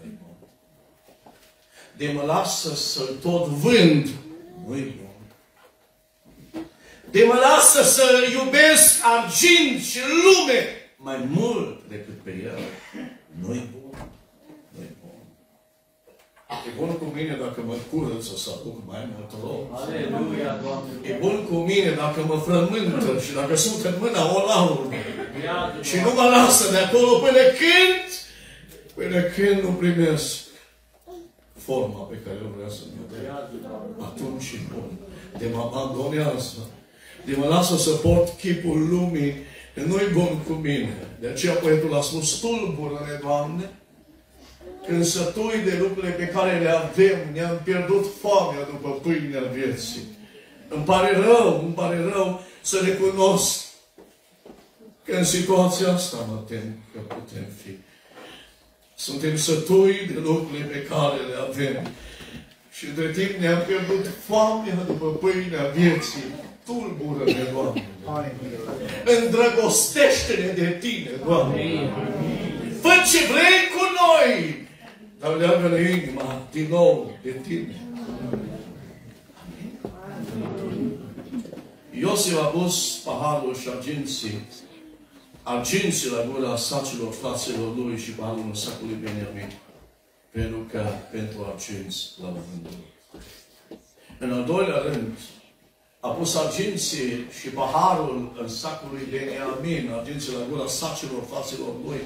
bun. De mă lasă să-L tot vând, nu-i bun. De mă lasă să-L iubesc argint și lume mai mult decât pe El, nu-i bun. Nu-i bun. E bun cu mine dacă mă curăță să aduc mai mult rău. Aleluia, Doamne! E bun cu mine dacă mă frământă și dacă sunt în mâna olaurului. Și nu mă lasă de acolo până când nu primesc forma pe care o vrea să-mi dea. Atunci e bun. De mă abandonează. De mă lasă să port chipul lumii. Nu-i bun cu mine. De aceea poetul a spus, tulbură-ne, Doamne, când sătui de lucrurile pe care le avem, ne-am pierdut foamea după pâinea vieții. Îmi pare rău să recunosc că în situația asta mă tem că putem fi. Suntem sătui de lucrurile pe care le avem. Și de timp ne-am pierdut foamea după pâinea vieții. Tulbură-ne, Doamne! Îndrăgostește-ne de Tine, Doamne! Fă ce vrei cu noi! Dar leagă-ne inima din nou de Tine. Iosif a pus paharul și arginții la gura sacilor fraților lui și paharul în sacul lui Beniamin. Pentru că pentru arginți la vândul. În al doilea rând, a pus arginții și paharul în sacul lui Beniamin, arginții la gura sacilor fraților lui.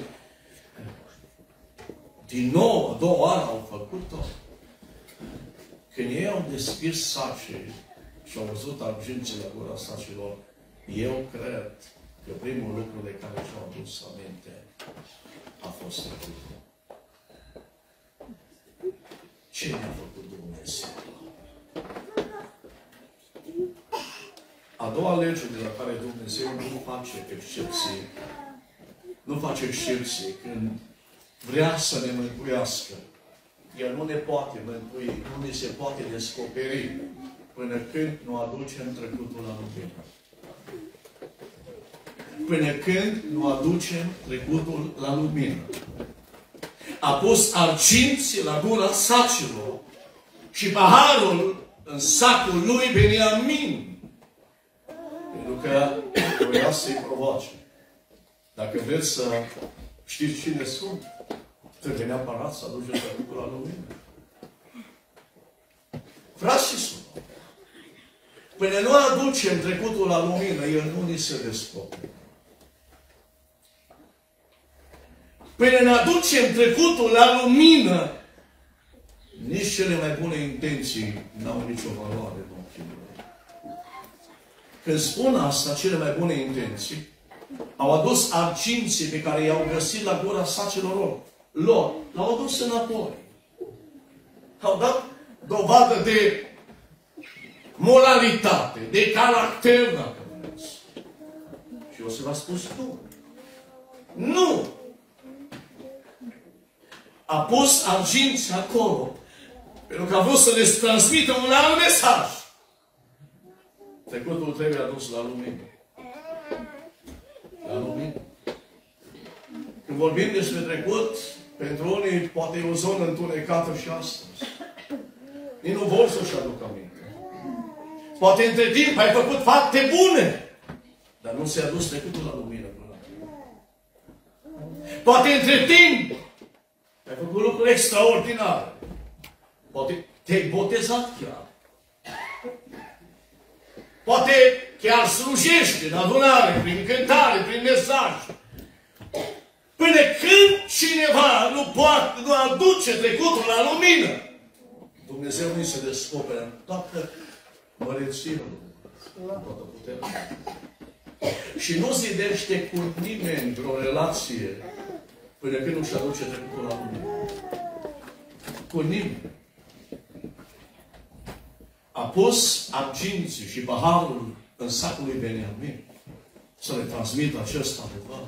Din nou, a doua oară au făcut-o. Când ei au deschis sacii și au văzut arginții la gura sacilor, eu cred că primul lucru de care și-au adus aminte a fost făcut. Ce ne-a făcut Dumnezeu? A doua lege de la care Dumnezeu nu face excepție când vrea să ne mântuiască. El nu ne poate mântui, nu ne se poate descoperi până când nu aducem trecutul la lumină. Până când nu aducem trecutul la lumină. A pus arginții la gura sacilor și paharul în sacul lui Beniamin. Pentru că voia să-i provoace. Dacă vreți să știți cine sunt, trebuie neapărat să aduceți trecutul la lumină. Frați și surori, până nu aducem trecutul la lumină, El nu ni se descoperă. Până ne aducem trecutul la lumină, nici cele mai bune intenții n-au nicio valoare în ochii lor. Când spun asta, cele mai bune intenții au adus arginții pe care i-au găsit la gura sacilor lor. L-au adus înapoi. Au dat dovadă de moralitate, de caracter, dacă vreți. Și Iosif a spus nu. Nu! A pus arginți acolo. Pentru că a vrut să le transmită un alt mesaj. Trecutul trebuie adus la lumină. La lumină. Când vorbim despre trecut, pentru unii poate e o zonă întunecată și astăzi. Nici nu vor să-și aducă aminte. Poate între timp ai făcut fapte bune, dar nu se adus trecutul la lumină. Poate între timp ai făcut lucruri extraordinare. Poate te-ai botezat chiar. Poate chiar slujești în adunare, prin cântare, prin mesaj. Până când Când cineva nu aduce trecutul la lumină, Dumnezeu nu se descoperă în toată măreția, toată puterea. Și nu zidește cu nimeni vreo relație până când nu-și aduce trecutul la lumină. Cu nimeni. A pus arginții și paharul în sacul lui Beniamin să le transmită acest adevăr.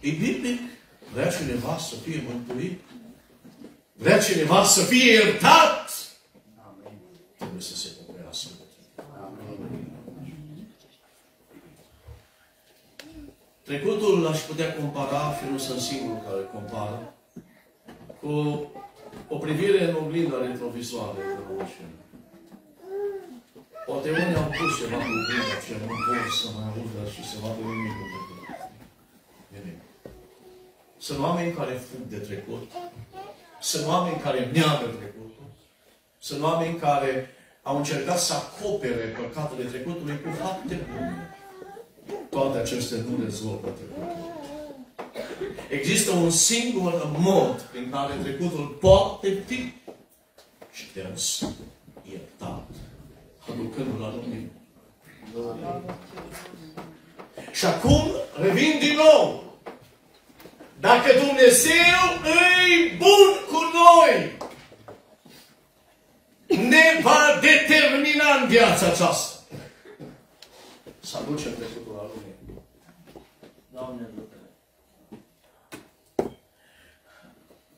E biblic. Vrea cineva să fie mântuit? Vrea cineva să fie iertat? Amen. Trebuie să se pocăiască. Trecutul l-aș putea compara, fi nu sunt singurul care compară, cu o privire în oglinda retrovizoară. Poate unii au pus ceva în oglinda ce nu vor să mai audă și să vadă nimic. Sunt oameni care fug de trecut. Sunt oameni care neagă trecutul. Sunt oameni care au încercat să acopere păcatele trecutului cu fapte bune. Toate acestea nu rezolvă trecutul. Există un singur mod prin care trecutul poate fi șters, iertat, aducându-l la lumină. Și acum revin din nou. Dacă Dumnezeu îi bun cu noi, ne va determina în viața aceasta să aducem trecutul la lumină. Doamne,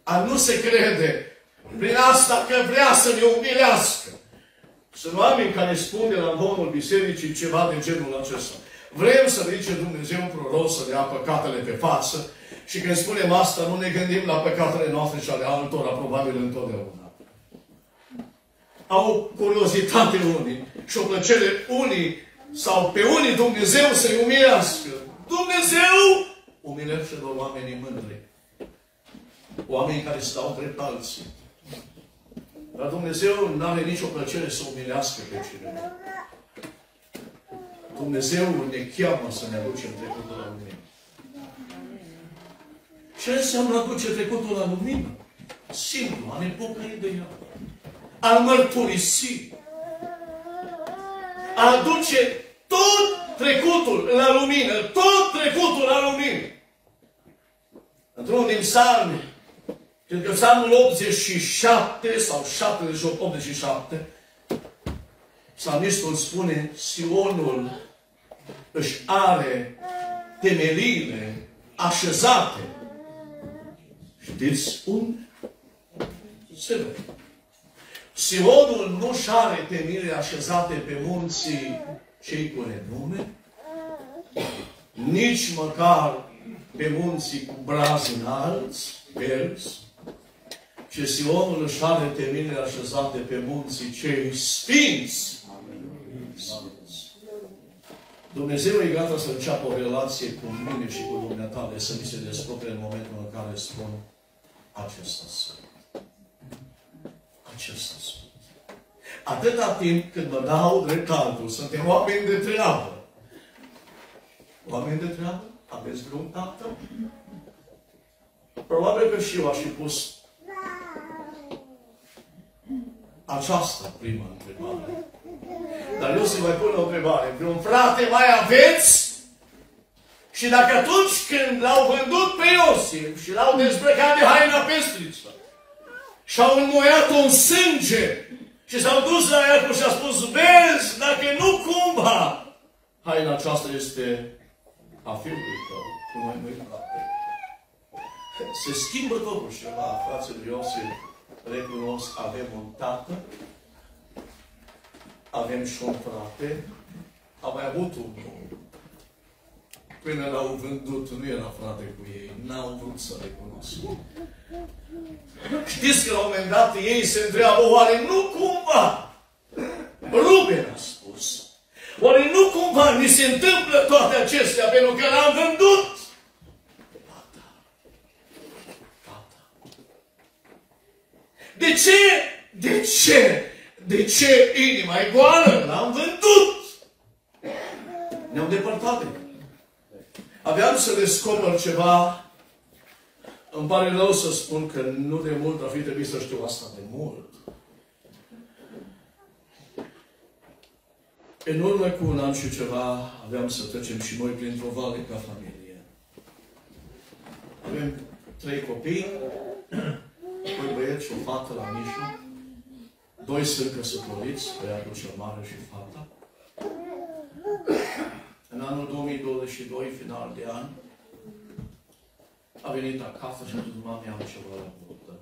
a nu se crede prin asta că vrea să ne umilească. Sunt oameni care spun de la domnul bisericii ceva de genul acesta. Vrem să ridice Dumnezeu proros să ne ia păcatele pe față. Și când spunem asta, nu ne gândim la păcatele noastre și ale altora, probabil întotdeauna. Au o curiozitate unii și o plăcere unii sau pe unii Dumnezeu să-i umilească. Dumnezeu umilește doar oamenii mândri. Oamenii care stau drept alții. Dar Dumnezeu nu are nicio plăcere să umilească pe cineva. Dumnezeu ne cheamă să ne aducem trecutul la lumină. Ce înseamnă aduce trecutul la lumină? Simplu, a ne pocăi de ea. A mărturisi. A aduce tot trecutul la lumină. Tot trecutul la lumină. Într-un din psalmi, cred că psalmul 87 sau 78, 87, psalmistul spune, Sionul își are temeliile așezate. Știți unde? Se vede. Sionul nu-și are temeliile așezate pe munții cei cu renume, nici măcar pe munții cu brazi înalți, verzi, ci Sionul își are temeliile așezate pe munții cei sfinți. Dumnezeu e gata să înceapă o relație cu mine și cu dumneavoastră, să mi se descopere în momentul în care spun acesta sunt. Acesta sunt. Atâta timp când mă dau drept altul, suntem oameni de treabă. Oameni de treabă? Aveți vreun tată? Probabil că și eu aș fi pus această primă întrebare. Dar eu să mai pun o întrebare. Vreun frate mai aveți? Și dacă atunci când l-au vândut pe Iosif și l-au dezbrăcat de haina pestriță și au înmoiat-o în sânge și s-au dus la Iacov și a spus, vezi, dacă nu cumva haina aceasta este a fiului tău, nu mai măi frate. Se schimbă totul și la frații lui Iosif recunosc, avem un tată, avem și un frate, am mai avut un om. Până l-au vândut, nu era frate cu ei, n-au vrut să recunosc. Știți că la un moment dat ei se întreabă, oare nu cumva, Ruben a spus, oare nu cumva mi se întâmplă toate acestea pentru că l-am vândut? Tata, tata. De ce? De ce? De ce inima e goală? L-am vândut! Ne-am depărtat de. Aveam să descoper ceva Îmi pare rău să spun că nu de mult ar fi trebuit să știu asta, de mult. În urmă cu un an și ceva aveam să trecem și noi printr-o vale ca familie. Avem 3 copii, 2 băieți și o fată la Mișu. 2 sunt căsătoriți, băiatul cel mare și fata. În anul 2022, final de an, a venit acasă și a zis, mami, am ceva la burtă.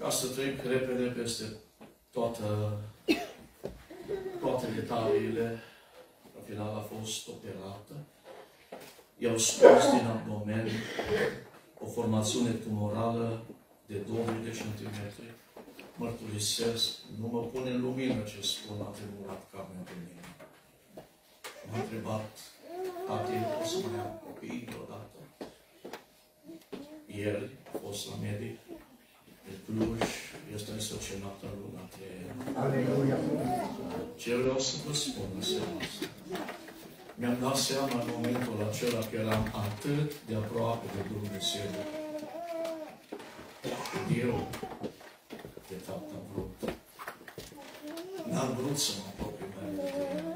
Ca să trec repede peste toate detaliile, la final a fost operată. I-au scos din abdomen o formațiune tumorală de 20 de centimetri. Mărturisesc, nu mă pune în lumină ce spun, a tremurat camera de mine. M-a întrebat, tati, o să mai am copii odată? Ieri a fost la medic, de Cluj, este însărcinată în luna 3. Ce vreau să vă spun în seama asta? Mi-am dat seama în momentul acela că eram atât de aproape de Dumnezeu. Eu, de fapt, am vrut. N-am vrut să mă apropii mai mult de El.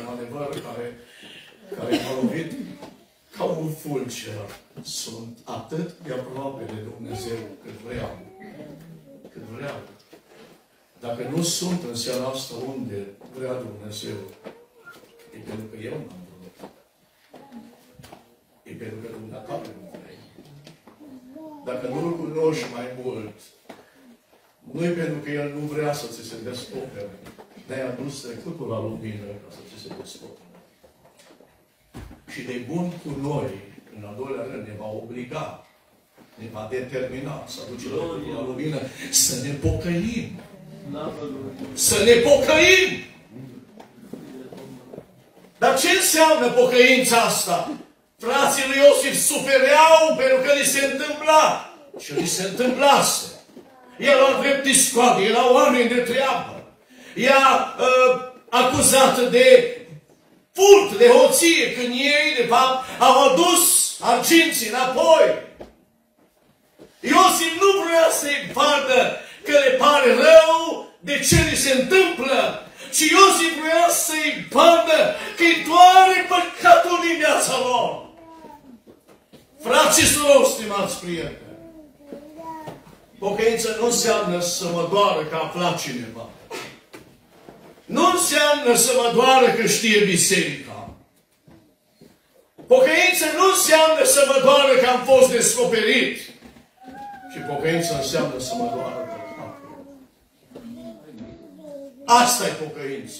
Un adevăr care m-a lovit ca un fulger. Sunt atât de aproape de Dumnezeu cât vreau. Cât vreau. Dacă nu sunt în seara asta unde vrea Dumnezeu, e pentru că eu n-am vrut. E pentru că Dumnezeu nu vrei. Dacă nu-L cunoști mai mult, nu e pentru că El nu vrea să ți se descopere. Ne-ai adus trecutul la lumină ca să ți se descopere. Și de bun cu noi, în al doilea rând, ne va obliga, ne va determina să aducem la lumină, să ne pocăim. Să ne pocăim! Dar ce înseamnă pocăința asta? Frații lui Iosif sufereau pentru că li se întâmpla. Și li se întâmplase. Erau drept iscoade, erau oameni de treabă. Ea acuzată de furt, de hoție, când ei, de fapt, au adus arginții înapoi. Iosif nu vrea să-i vadă că le pare rău de ce li se întâmplă. Și Iosif vrea să-i vadă că-i doare păcatul din viața lor. Frații surori, stimați prieteni, pocăință nu înseamnă să mă doară că a aflat cineva. Nu înseamnă să mă doară că știe biserica. Pocăință nu înseamnă să mă doară că am fost descoperit. Și pocăință înseamnă să mă doară. Asta e pocăință.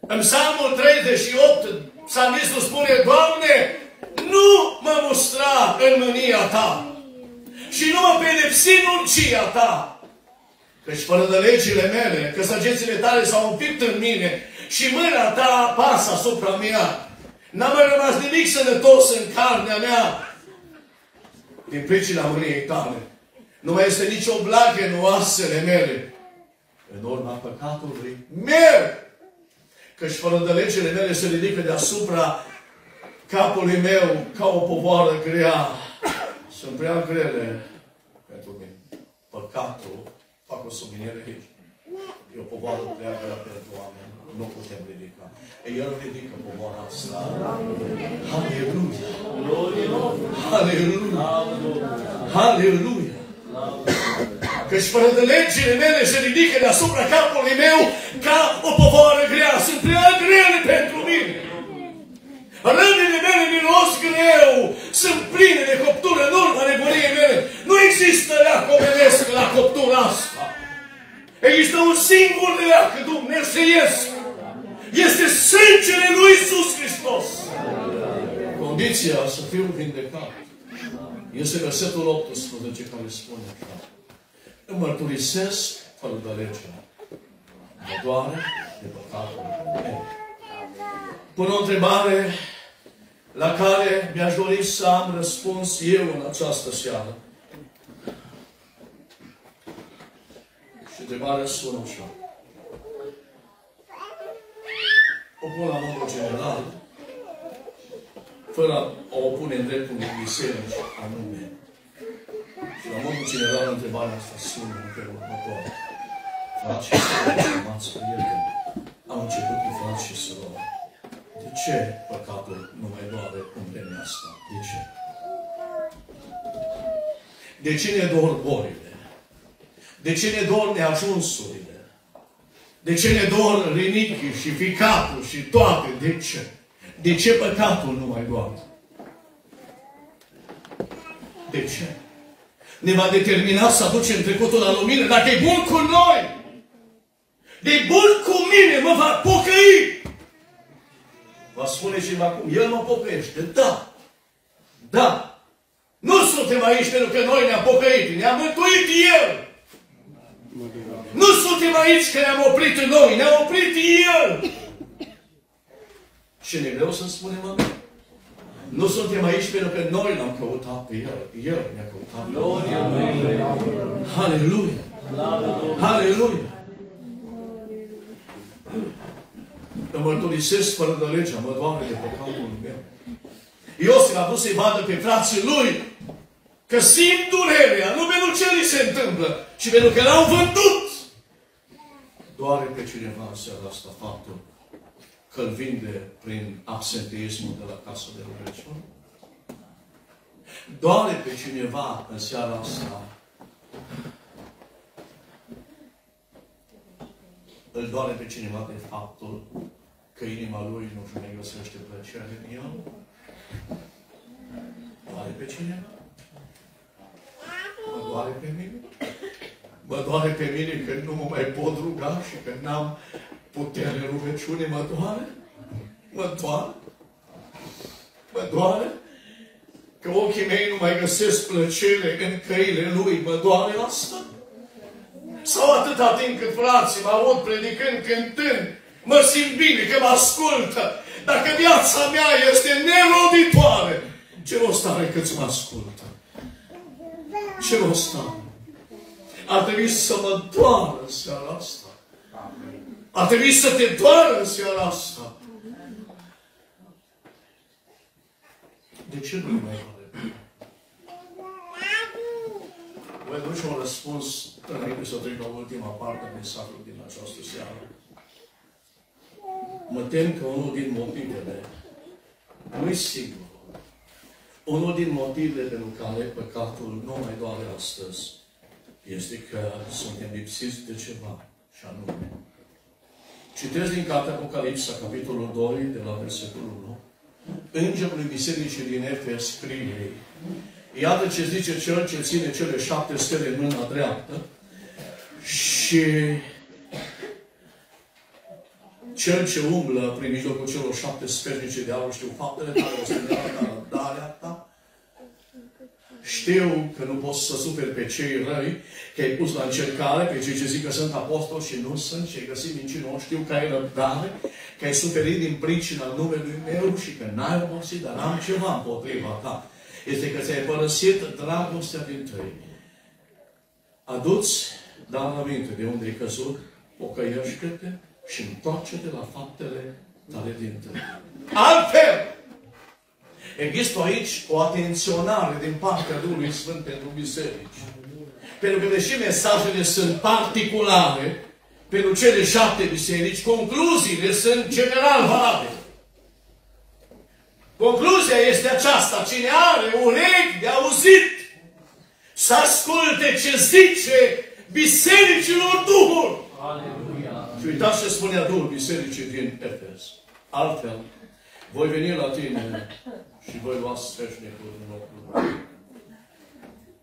În Psalmul 38, psalmistul spune, Doamne, nu mă mustra în mânia Ta și nu mă pedepsi în urgia Ta. Căci fără de legile mele, că săgețile Tale s-au înfipt în mine și mâna Ta apasă asupra mea. N-a mai rămas nimic sănătos în carnea mea din pricina mâniei Tale. Nu mai este nicio blagă în oasele mele. În urma păcatului merg! Căci fără de legile mele se ridică deasupra capului meu ca o povoară grea. Sunt prea grele pentru mine. Păcatul, fac o subliniere aici, e o povoară prea grea pentru oameni. Nu putem ridica. El ridică povoara asta. Aleluia! Aleluia! Aleluia! Căci fără de legile mele se ridică deasupra capului meu ca o povoară grea. Sunt prea grele pentru mine. Rănile mele miros greu. Sunt pline de coptură în urma nebuniei mele. Nu există leac omenesc la coptura asta. Există un singur leac dumnezeiesc. Este sângele lui Iisus Hristos. Condiția să fiu vindecat este versetul 18 care spune așa. Îmi mărturisesc fără de legea. Mă doare de păcatul meu. Pun o întrebare la care mi-aș dori să am răspuns eu în această seară. Și întrebarea sună așa. O pun la modul general. fără a o pune în dreptul unui biserici anume. Și la modul general, întrebarea asta simplă în felul următor. Frați și surori, amați prieteni, au început cu frați și surori. De ce păcatul nu mai doare în vremea asta? De ce? De ce ne dor bolile? De ce ne dor neajunsurile? De ce ne dor rinichii și ficatul și toate? De ce? De ce păcatul nu mai doare? De ce? Ne va determina să aducem trecutul la lumină dacă e bun cu noi. De bun cu mine mă va pocăi. Va spune cineva acum, el mă pocăiește. Da. Da. Nu suntem aici pentru că noi ne-am pocăit. Ne-am mântuit el. Nu suntem aici că ne-am oprit noi, ne-am oprit El! Și ne greu să spunem acum. Nu suntem aici pentru că noi l-am căutat pe El. El ne-a căutat pe El. Aleluia! Aleluia! Îmi mărturisesc fără de legea, mă, Doamne, de păcatul meu. Iosif a vrut să-i vadă pe frații lui că simt durerea, nu pentru ce li se întâmplă, ci pentru că l-au vândut. Doare pe cineva în seara asta faptul că îl vinde prin absenteismul de la casa de rugăciune? Doare pe cineva în seara asta? Îl doare pe cineva de faptul că inima lui nu-și mai găsește plăcerea din el? Doare pe cineva? Mă doare pe mine? Mă doare pe mine că nu mă mai pot ruga și că n-am putere în rugăciune? Mă doare? Mă doare? Mă doare? Că ochii mei nu mai găsesc plăcere în căile lui? Mă doare asta? Sau atâta timp cât frații mă aud predicând, cântând, mă simt bine că mă ascultă. Dacă viața mea este neroditoare, ce rost are cât mă ascultă? Ce rost am? Ar trebui să mă doară în seara asta. Ar trebui să te doară în seara asta. De ce nu mai doare? Voi duce un răspuns înainte să trec la ultima parte a mesajului din această seară. Mă tem că unul din motivele, nu-i sigur, unul din motivele pentru care păcatul nu mai doare astăzi este că suntem lipsiți de ceva, și anume. Citesc din cartea Apocalipsa, capitolul 2, de la versetul 1. Îngerul bisericii din Efes scrie: iată ce zice cel ce ține cele 7 stele în mâna dreaptă și cel ce umblă prin mijlocul celor 7 sfernice de aur. Știu faptele tale, o stăneală, darea ta. Știu că nu poți să suferi pe cei răi, că ai pus la încercare pe cei ce zic că sunt apostoli și nu sunt, și ai găsit minciună. Știu că ai răbdare, că ai suferit din pricina numelui meu și că n-ai obosit, dar n-am ceva împotriva ta. Este că ți-ai părăsit dragostea din tăi. Adu-ți, dar aminte de unde ai căzut, pocăiește-te și întoarce-te la faptele tale din tăi. Altfel! Există aici o atenționare din partea Duhului Sfânt pentru biserici. Pentru că deși mesajele sunt particulare pentru cele 7 biserici, concluziile sunt general valabile. Concluzia este aceasta: cine are urechi de auzit, să asculte ce zice bisericilor Duhul. Aleluia. Și uitați ce spunea Duhul bisericii din Efes. Altfel, voi veni la tine și voi lua sfeșnicul în locul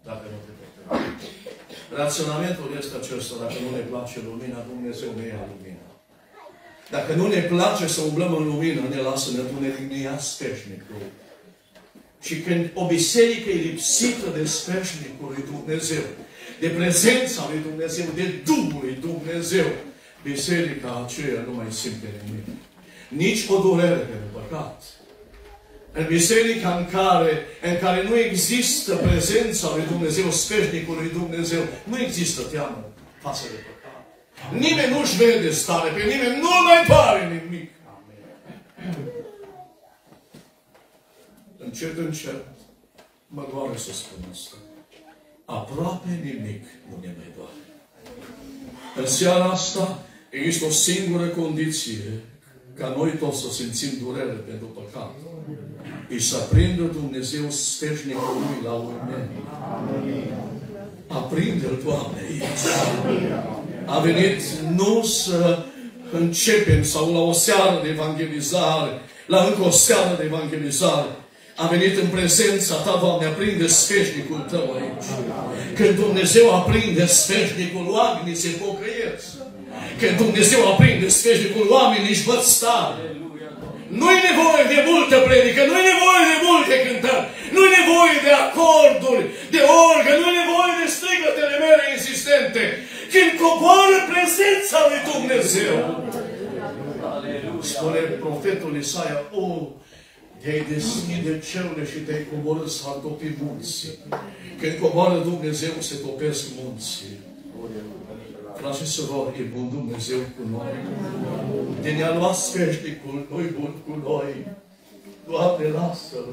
dacă nu te pocăiești. Raționamentul este acesta: dacă nu ne place lumina, Dumnezeu ne ia lumina. Dacă nu ne place să umblăm în lumină, ne lasă întuneric, ne ia sfeșnicul. Și când o biserică e lipsită de sfeșnicul lui Dumnezeu, de prezența lui Dumnezeu, de Duhul lui Dumnezeu, biserica aceea nu mai simte nimic. Nici o durere pentru păcat. În biserica în care nu există prezența lui Dumnezeu, sfeșnicul lui Dumnezeu, nu există teamă față de păcat. Nimeni nu-și vede stare, pe nimeni nu mai pare nimic. încet, încet, mă doare să spun asta. Aproape nimic nu ne mai doare. În seara asta există o singură condiție ca noi toți să simțim durere pentru păcat. Și să aprindă Dumnezeu steșnicul lui la Ulmeni. Aprinde-l, Doamne, aici. A venit nu să începem sau la o seară de evangelizare, la încă o seară de evangelizare. A venit în prezența Ta, Doamne, aprinde sfeșnicul Tău aici. Când Dumnezeu aprinde sfeșnicul, oamenii se pocăiesc. Când Dumnezeu aprinde sfeșnicul, oamenii își văd stare. Nu-i nevoie de multă predică, nu-i nevoie de multe cântări, nu-i nevoie de acorduri, de orgă, nu-i nevoie de strigătele mele insistente. Când coboară prezența lui Dumnezeu. Spune profetul Isaia, o, te-ai deschide cerurile și te-ai coborât, s-ar topi munții. Când coboară Dumnezeu, se topesc munții. Frați și surori, e bun Dumnezeu cu noi. De ne-a luat sfeșnicul, nu-i bun cu noi. Doamne, lasă-L.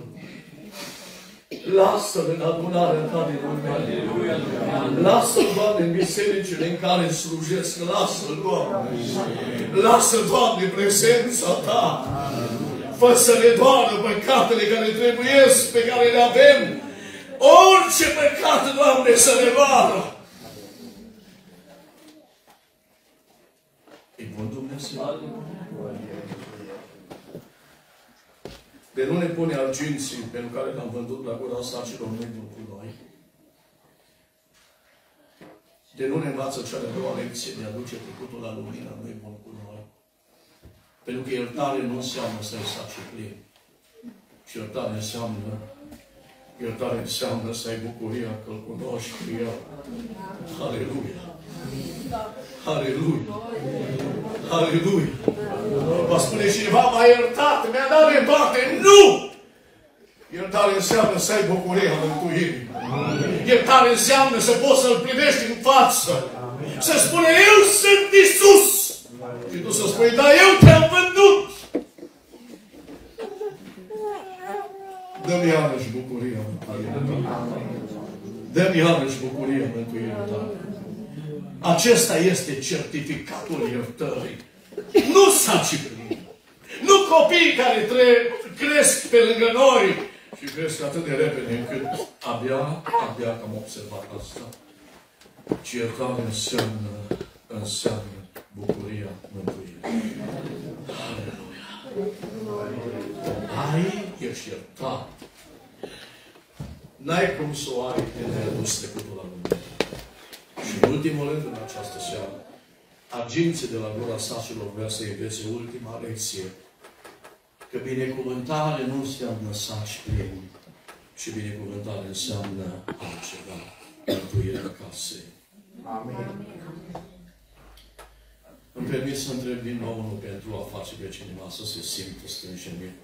Lasă-L în adunarea Ta din Ulmeni. Lasă-L, Doamne, în bisericile în care slujesc. Lasă-L, Doamne. Lasă, Doamne, prezența Ta. Fă să ne doară păcatele care trebuiesc, pe care le avem. Orice păcat, Doamne, să ne doară. E bun Dumnezeu. De nu ne pune arginții pentru care l-am vândut la gura sacilor negru cu noi. De nu ne învață cea de-a doua lecție de a duce trecutul la lumina, nu e bun cu noi. Pentru că iertare nu înseamnă să-i saci plin. Și iertare înseamnă să ai bucuria că-L cunoști cu El. Aleluia! Aleluia! Aleluia! Vă spune cineva, m-a iertat, mi-a dat dreptate. Nu! Iertare înseamnă să ai bucuria mântuirii. Iertare înseamnă să poți să-L privești în față. Să spune, eu sunt Iisus! Și tu să spui, dar eu te-am vândut! Dă-mi iarăși bucuria mântuirii tale. Dă-mi iarăși bucuria mântuirii tale. Acesta este certificatul iertării. Nu sacii. Nu copiii care cresc pe lângă noi și cresc atât de repede încât abia că am observat asta. Ci iertare înseamnă bucuria mântuirii. Aleluia! Ești iertat. N-ai cum să o ai când ai adus trecutul la lume. Și în ultimul rând, în această seară, agenții de la gura sacilor vrea să învețe ultima lecție. Că binecuvântare nu înseamnă saci plini, ci binecuvântare înseamnă altceva. Mântuirea casei. Amin. Îmi permit să întreb din nou, nu pentru a face pe cineva să se simtă stânjenit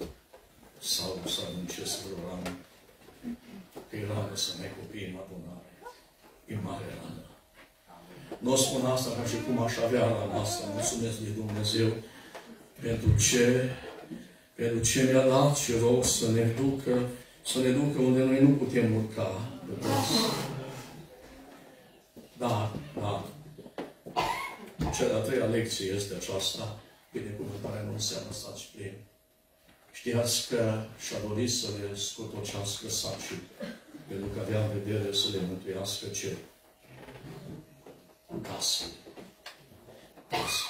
sau să aduncesc vreo rană. Că e rană să mai copii în adunare. E mare rană. Nu spun asta ca și cum aș avea rană asta. Mulțumesc lui Dumnezeu pentru ce mi-a dat și rog să ne ducă unde noi nu putem urca. Da. Cea de-a treia lecție este aceasta. Binecuvântarea nu înseamnă saci plini. Știați că și-a dorit să le scotocească sacii, pentru că avea în vedere să le mântuiască ce? Casă. Casă.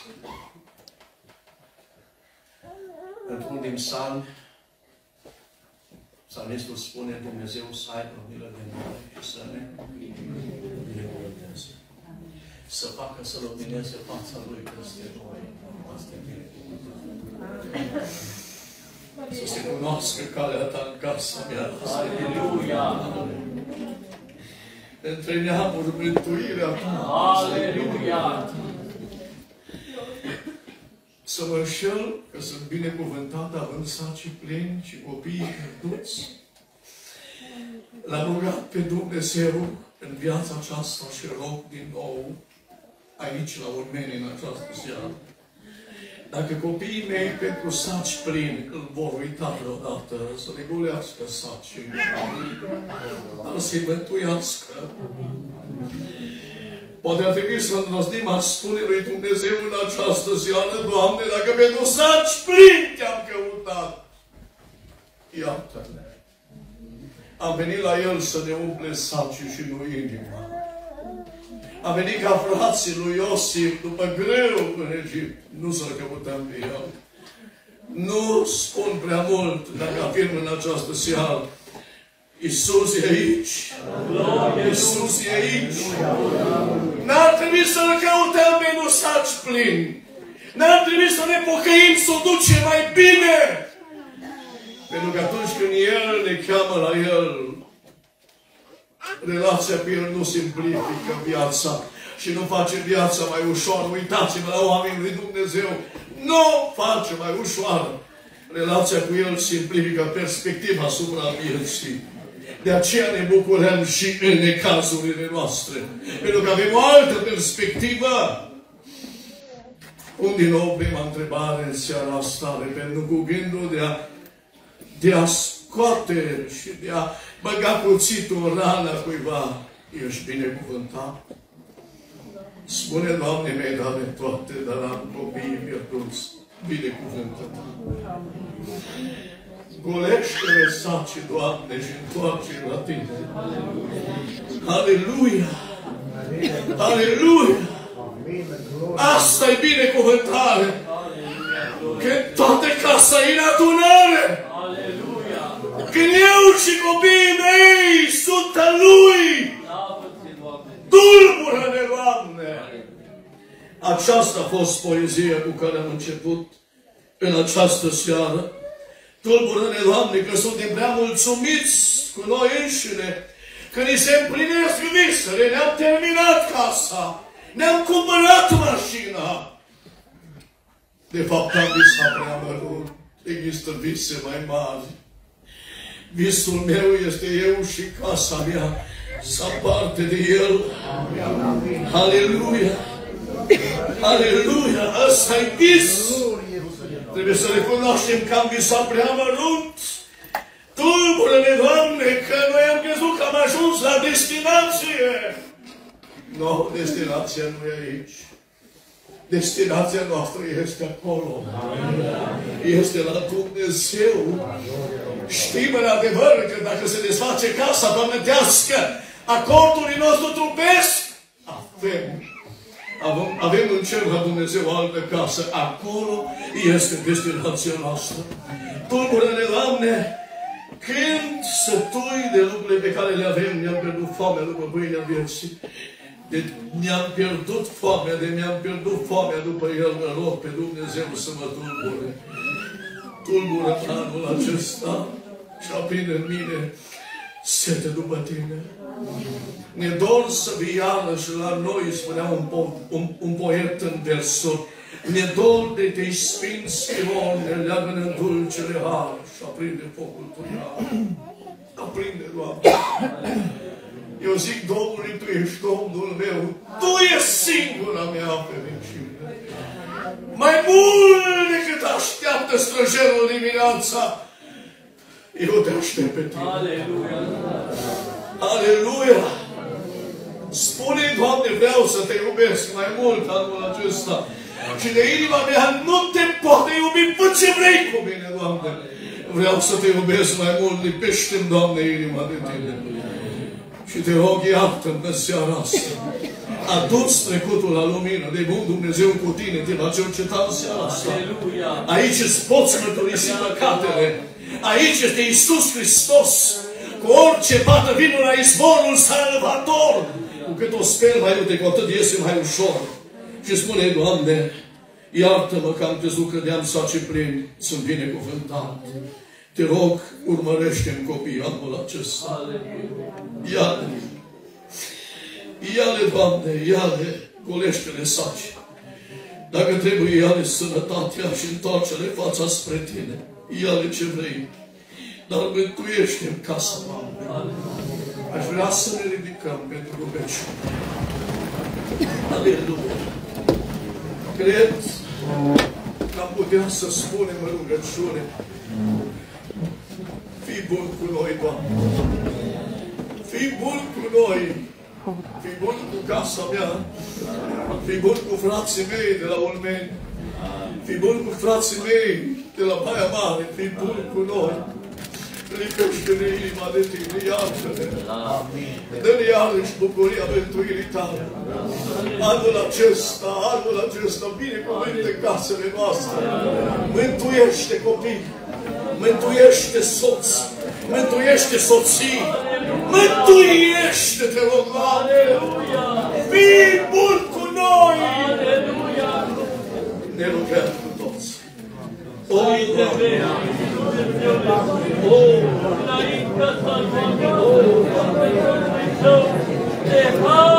Într-un din psalmi, psalmistul spune, Dumnezeu să aibă milă de noi și să ne binecuvânteze. Să facă să lumineze fața Lui peste noi, peste binecuvântări. Să se cunoască calea Ta în casa mea. Aleluia! Între neamuri, mântuirea Ta. Aleluia! Să mă înșel că sunt binecuvântat, având sacii plini și copiii cărduți. L-am rugat pe Dumnezeu în viața aceasta și rog din nou aici, la Ulmeni, în această seară. Dacă copiii mei pentru saci plini îl vor uita vreodată, să le golească sacii, dar să-i mântuiască. Poate ar trebui să îndrăznim a spune lui Dumnezeu în această seară, Doamne, dacă pentru saci plini te-am căutat, iartă-ne. Am venit la El să ne umple sacii și nu inima. Am venit ca frații lui Iosif după greu în Egipt. Nu să-L căutăm pe El. Nu spun prea mult dacă afirm în această seară. Iisus e aici. Iisus e aici. N-ar trebui să-L căutăm pe nu saci plini. N-ar trebui să ne pocăim, să o duce mai bine. Pentru că atunci când El ne cheamă la El, relația cu El nu simplifică viața și nu face viața mai ușoară. Uitați-vă la oamenii lui Dumnezeu. Nu face mai ușoară. Relația cu El simplifică perspectiva asupra vieții. De aceea ne bucurăm și în necazurile noastre. Pentru că avem o altă perspectivă. Pun din nou prima întrebare în seara asta, pentru cu gândul de a scoate și de a băga cuțitul în rana cuiva. Ești binecuvântat? Spune, Doamne, mi-ai dat de toate, dar am copiii pierduți. Binecuvântat. Golește-le sacii, Doamne, și întoarce-i la Tine. Aleluia! Aleluia! Asta-i binecuvântare! Când toată casa e în adunare! Când eu și copiii mei sunt a Lui, tulbură-ne, Doamne! Aceasta a fost poezia cu care am început în această seară. Tulbură-ne, Doamne, că suntem prea mulțumiți cu noi înșine, că ni se împlinesc visele, ne-am terminat casa, ne-am cumpărat mașina. De fapt, am visat prea mărut. Există vise mai mari. Visul meu este eu și casa mea să parte de El. Aleluia! Aleluia! Ăsta-i vis! Trebuie să recunoaștem că am visat prea mărunt. Tulbură-ne, Doamne, că noi am crezut că am ajuns la destinație. Nu, destinația nu e aici. Destinația noastră este acolo. Este la Dumnezeu. Știm în adevăr că dacă se desface casa pământească, acordului nostru trupesc, avem în cer la Dumnezeu altă casă. Acolo este destinația noastră. Tulbură-ne, Doamne, când sătui de lucrurile pe care le avem, ne-am pierdut foamea după pâinea vieții. Ne-am pierdut foamea, după El, mă rog pe Dumnezeu să mă tulbure. Tulbură anul acesta și aprinde în mine sete după Tine. Ne dor să vii iarăși la noi, spunea un poet în versuri. Ne dor de Tei sfinți Schiron, ne leagă-ne în dulcele har și aprinde focul Tău. Aprinde, Doamne. Eu zic, Domnului, Tu ești Domnul meu, Tu ești singura mea fericire. Mai mult decât așteaptă străjerul dimineața, eu te aștept pe Tine. Aleluia! Aleluia! Spune, Doamne, vreau să Te iubesc mai mult anul acesta. Și de inima mea nu Te poate iubi până ce vrei cu mine, Doamne. Vreau să Te iubesc mai mult, lipește-mi, Doamne, inima de Tine. Și Te rog, iartă-mi în seara asta. Adu-ți trecutul la lumină. De bun Dumnezeu cu Tine Te va cerceta în seara asta. Aici îți poți mărturisi păcatele. Aici este Iisus Hristos. Cu orice pată vină la izvorul salvator. Cu cât o sper mai uite, cu atât iese mai ușor. Și spune, Doamne, iartă-mă că am crezut că de-am saci plini. Sunt binecuvântat. Te rog, urmărește-mi copiii anul acesta. Ia-le! Ia-le, Doamne, ia-le! Golește-le saci! Dacă trebuie, ia-le sănătatea și întoarce-le fața spre Tine. Ia-le ce vrei, dar mântuiește-mi casa, Doamne. Aș vrea să ne ridicăm pentru rugăciune. Aleluia! Cred cât am putea să spunem în rugăciune. Fii bun cu noi, Doamne! Fii bun cu noi! Fii bun cu casa mea! Fii bun cu frații mei de la Ulmeni! Fii bun cu frații mei de la Baia Mare! Fii bun cu noi! Lipește-ne inima de tine, iartă-ne! Dă-ne iarăși bucuria mântuirii tale! Anul acesta, binecuvinte casele noastre! Mântuiește copii! Mântuiește soți! Mântuiește soții! Mântuiește-te, rog, Doamne! Fii bun cu noi! Ne rugăm cu toți! O, Doamne! O, Doamne! O, Doamne!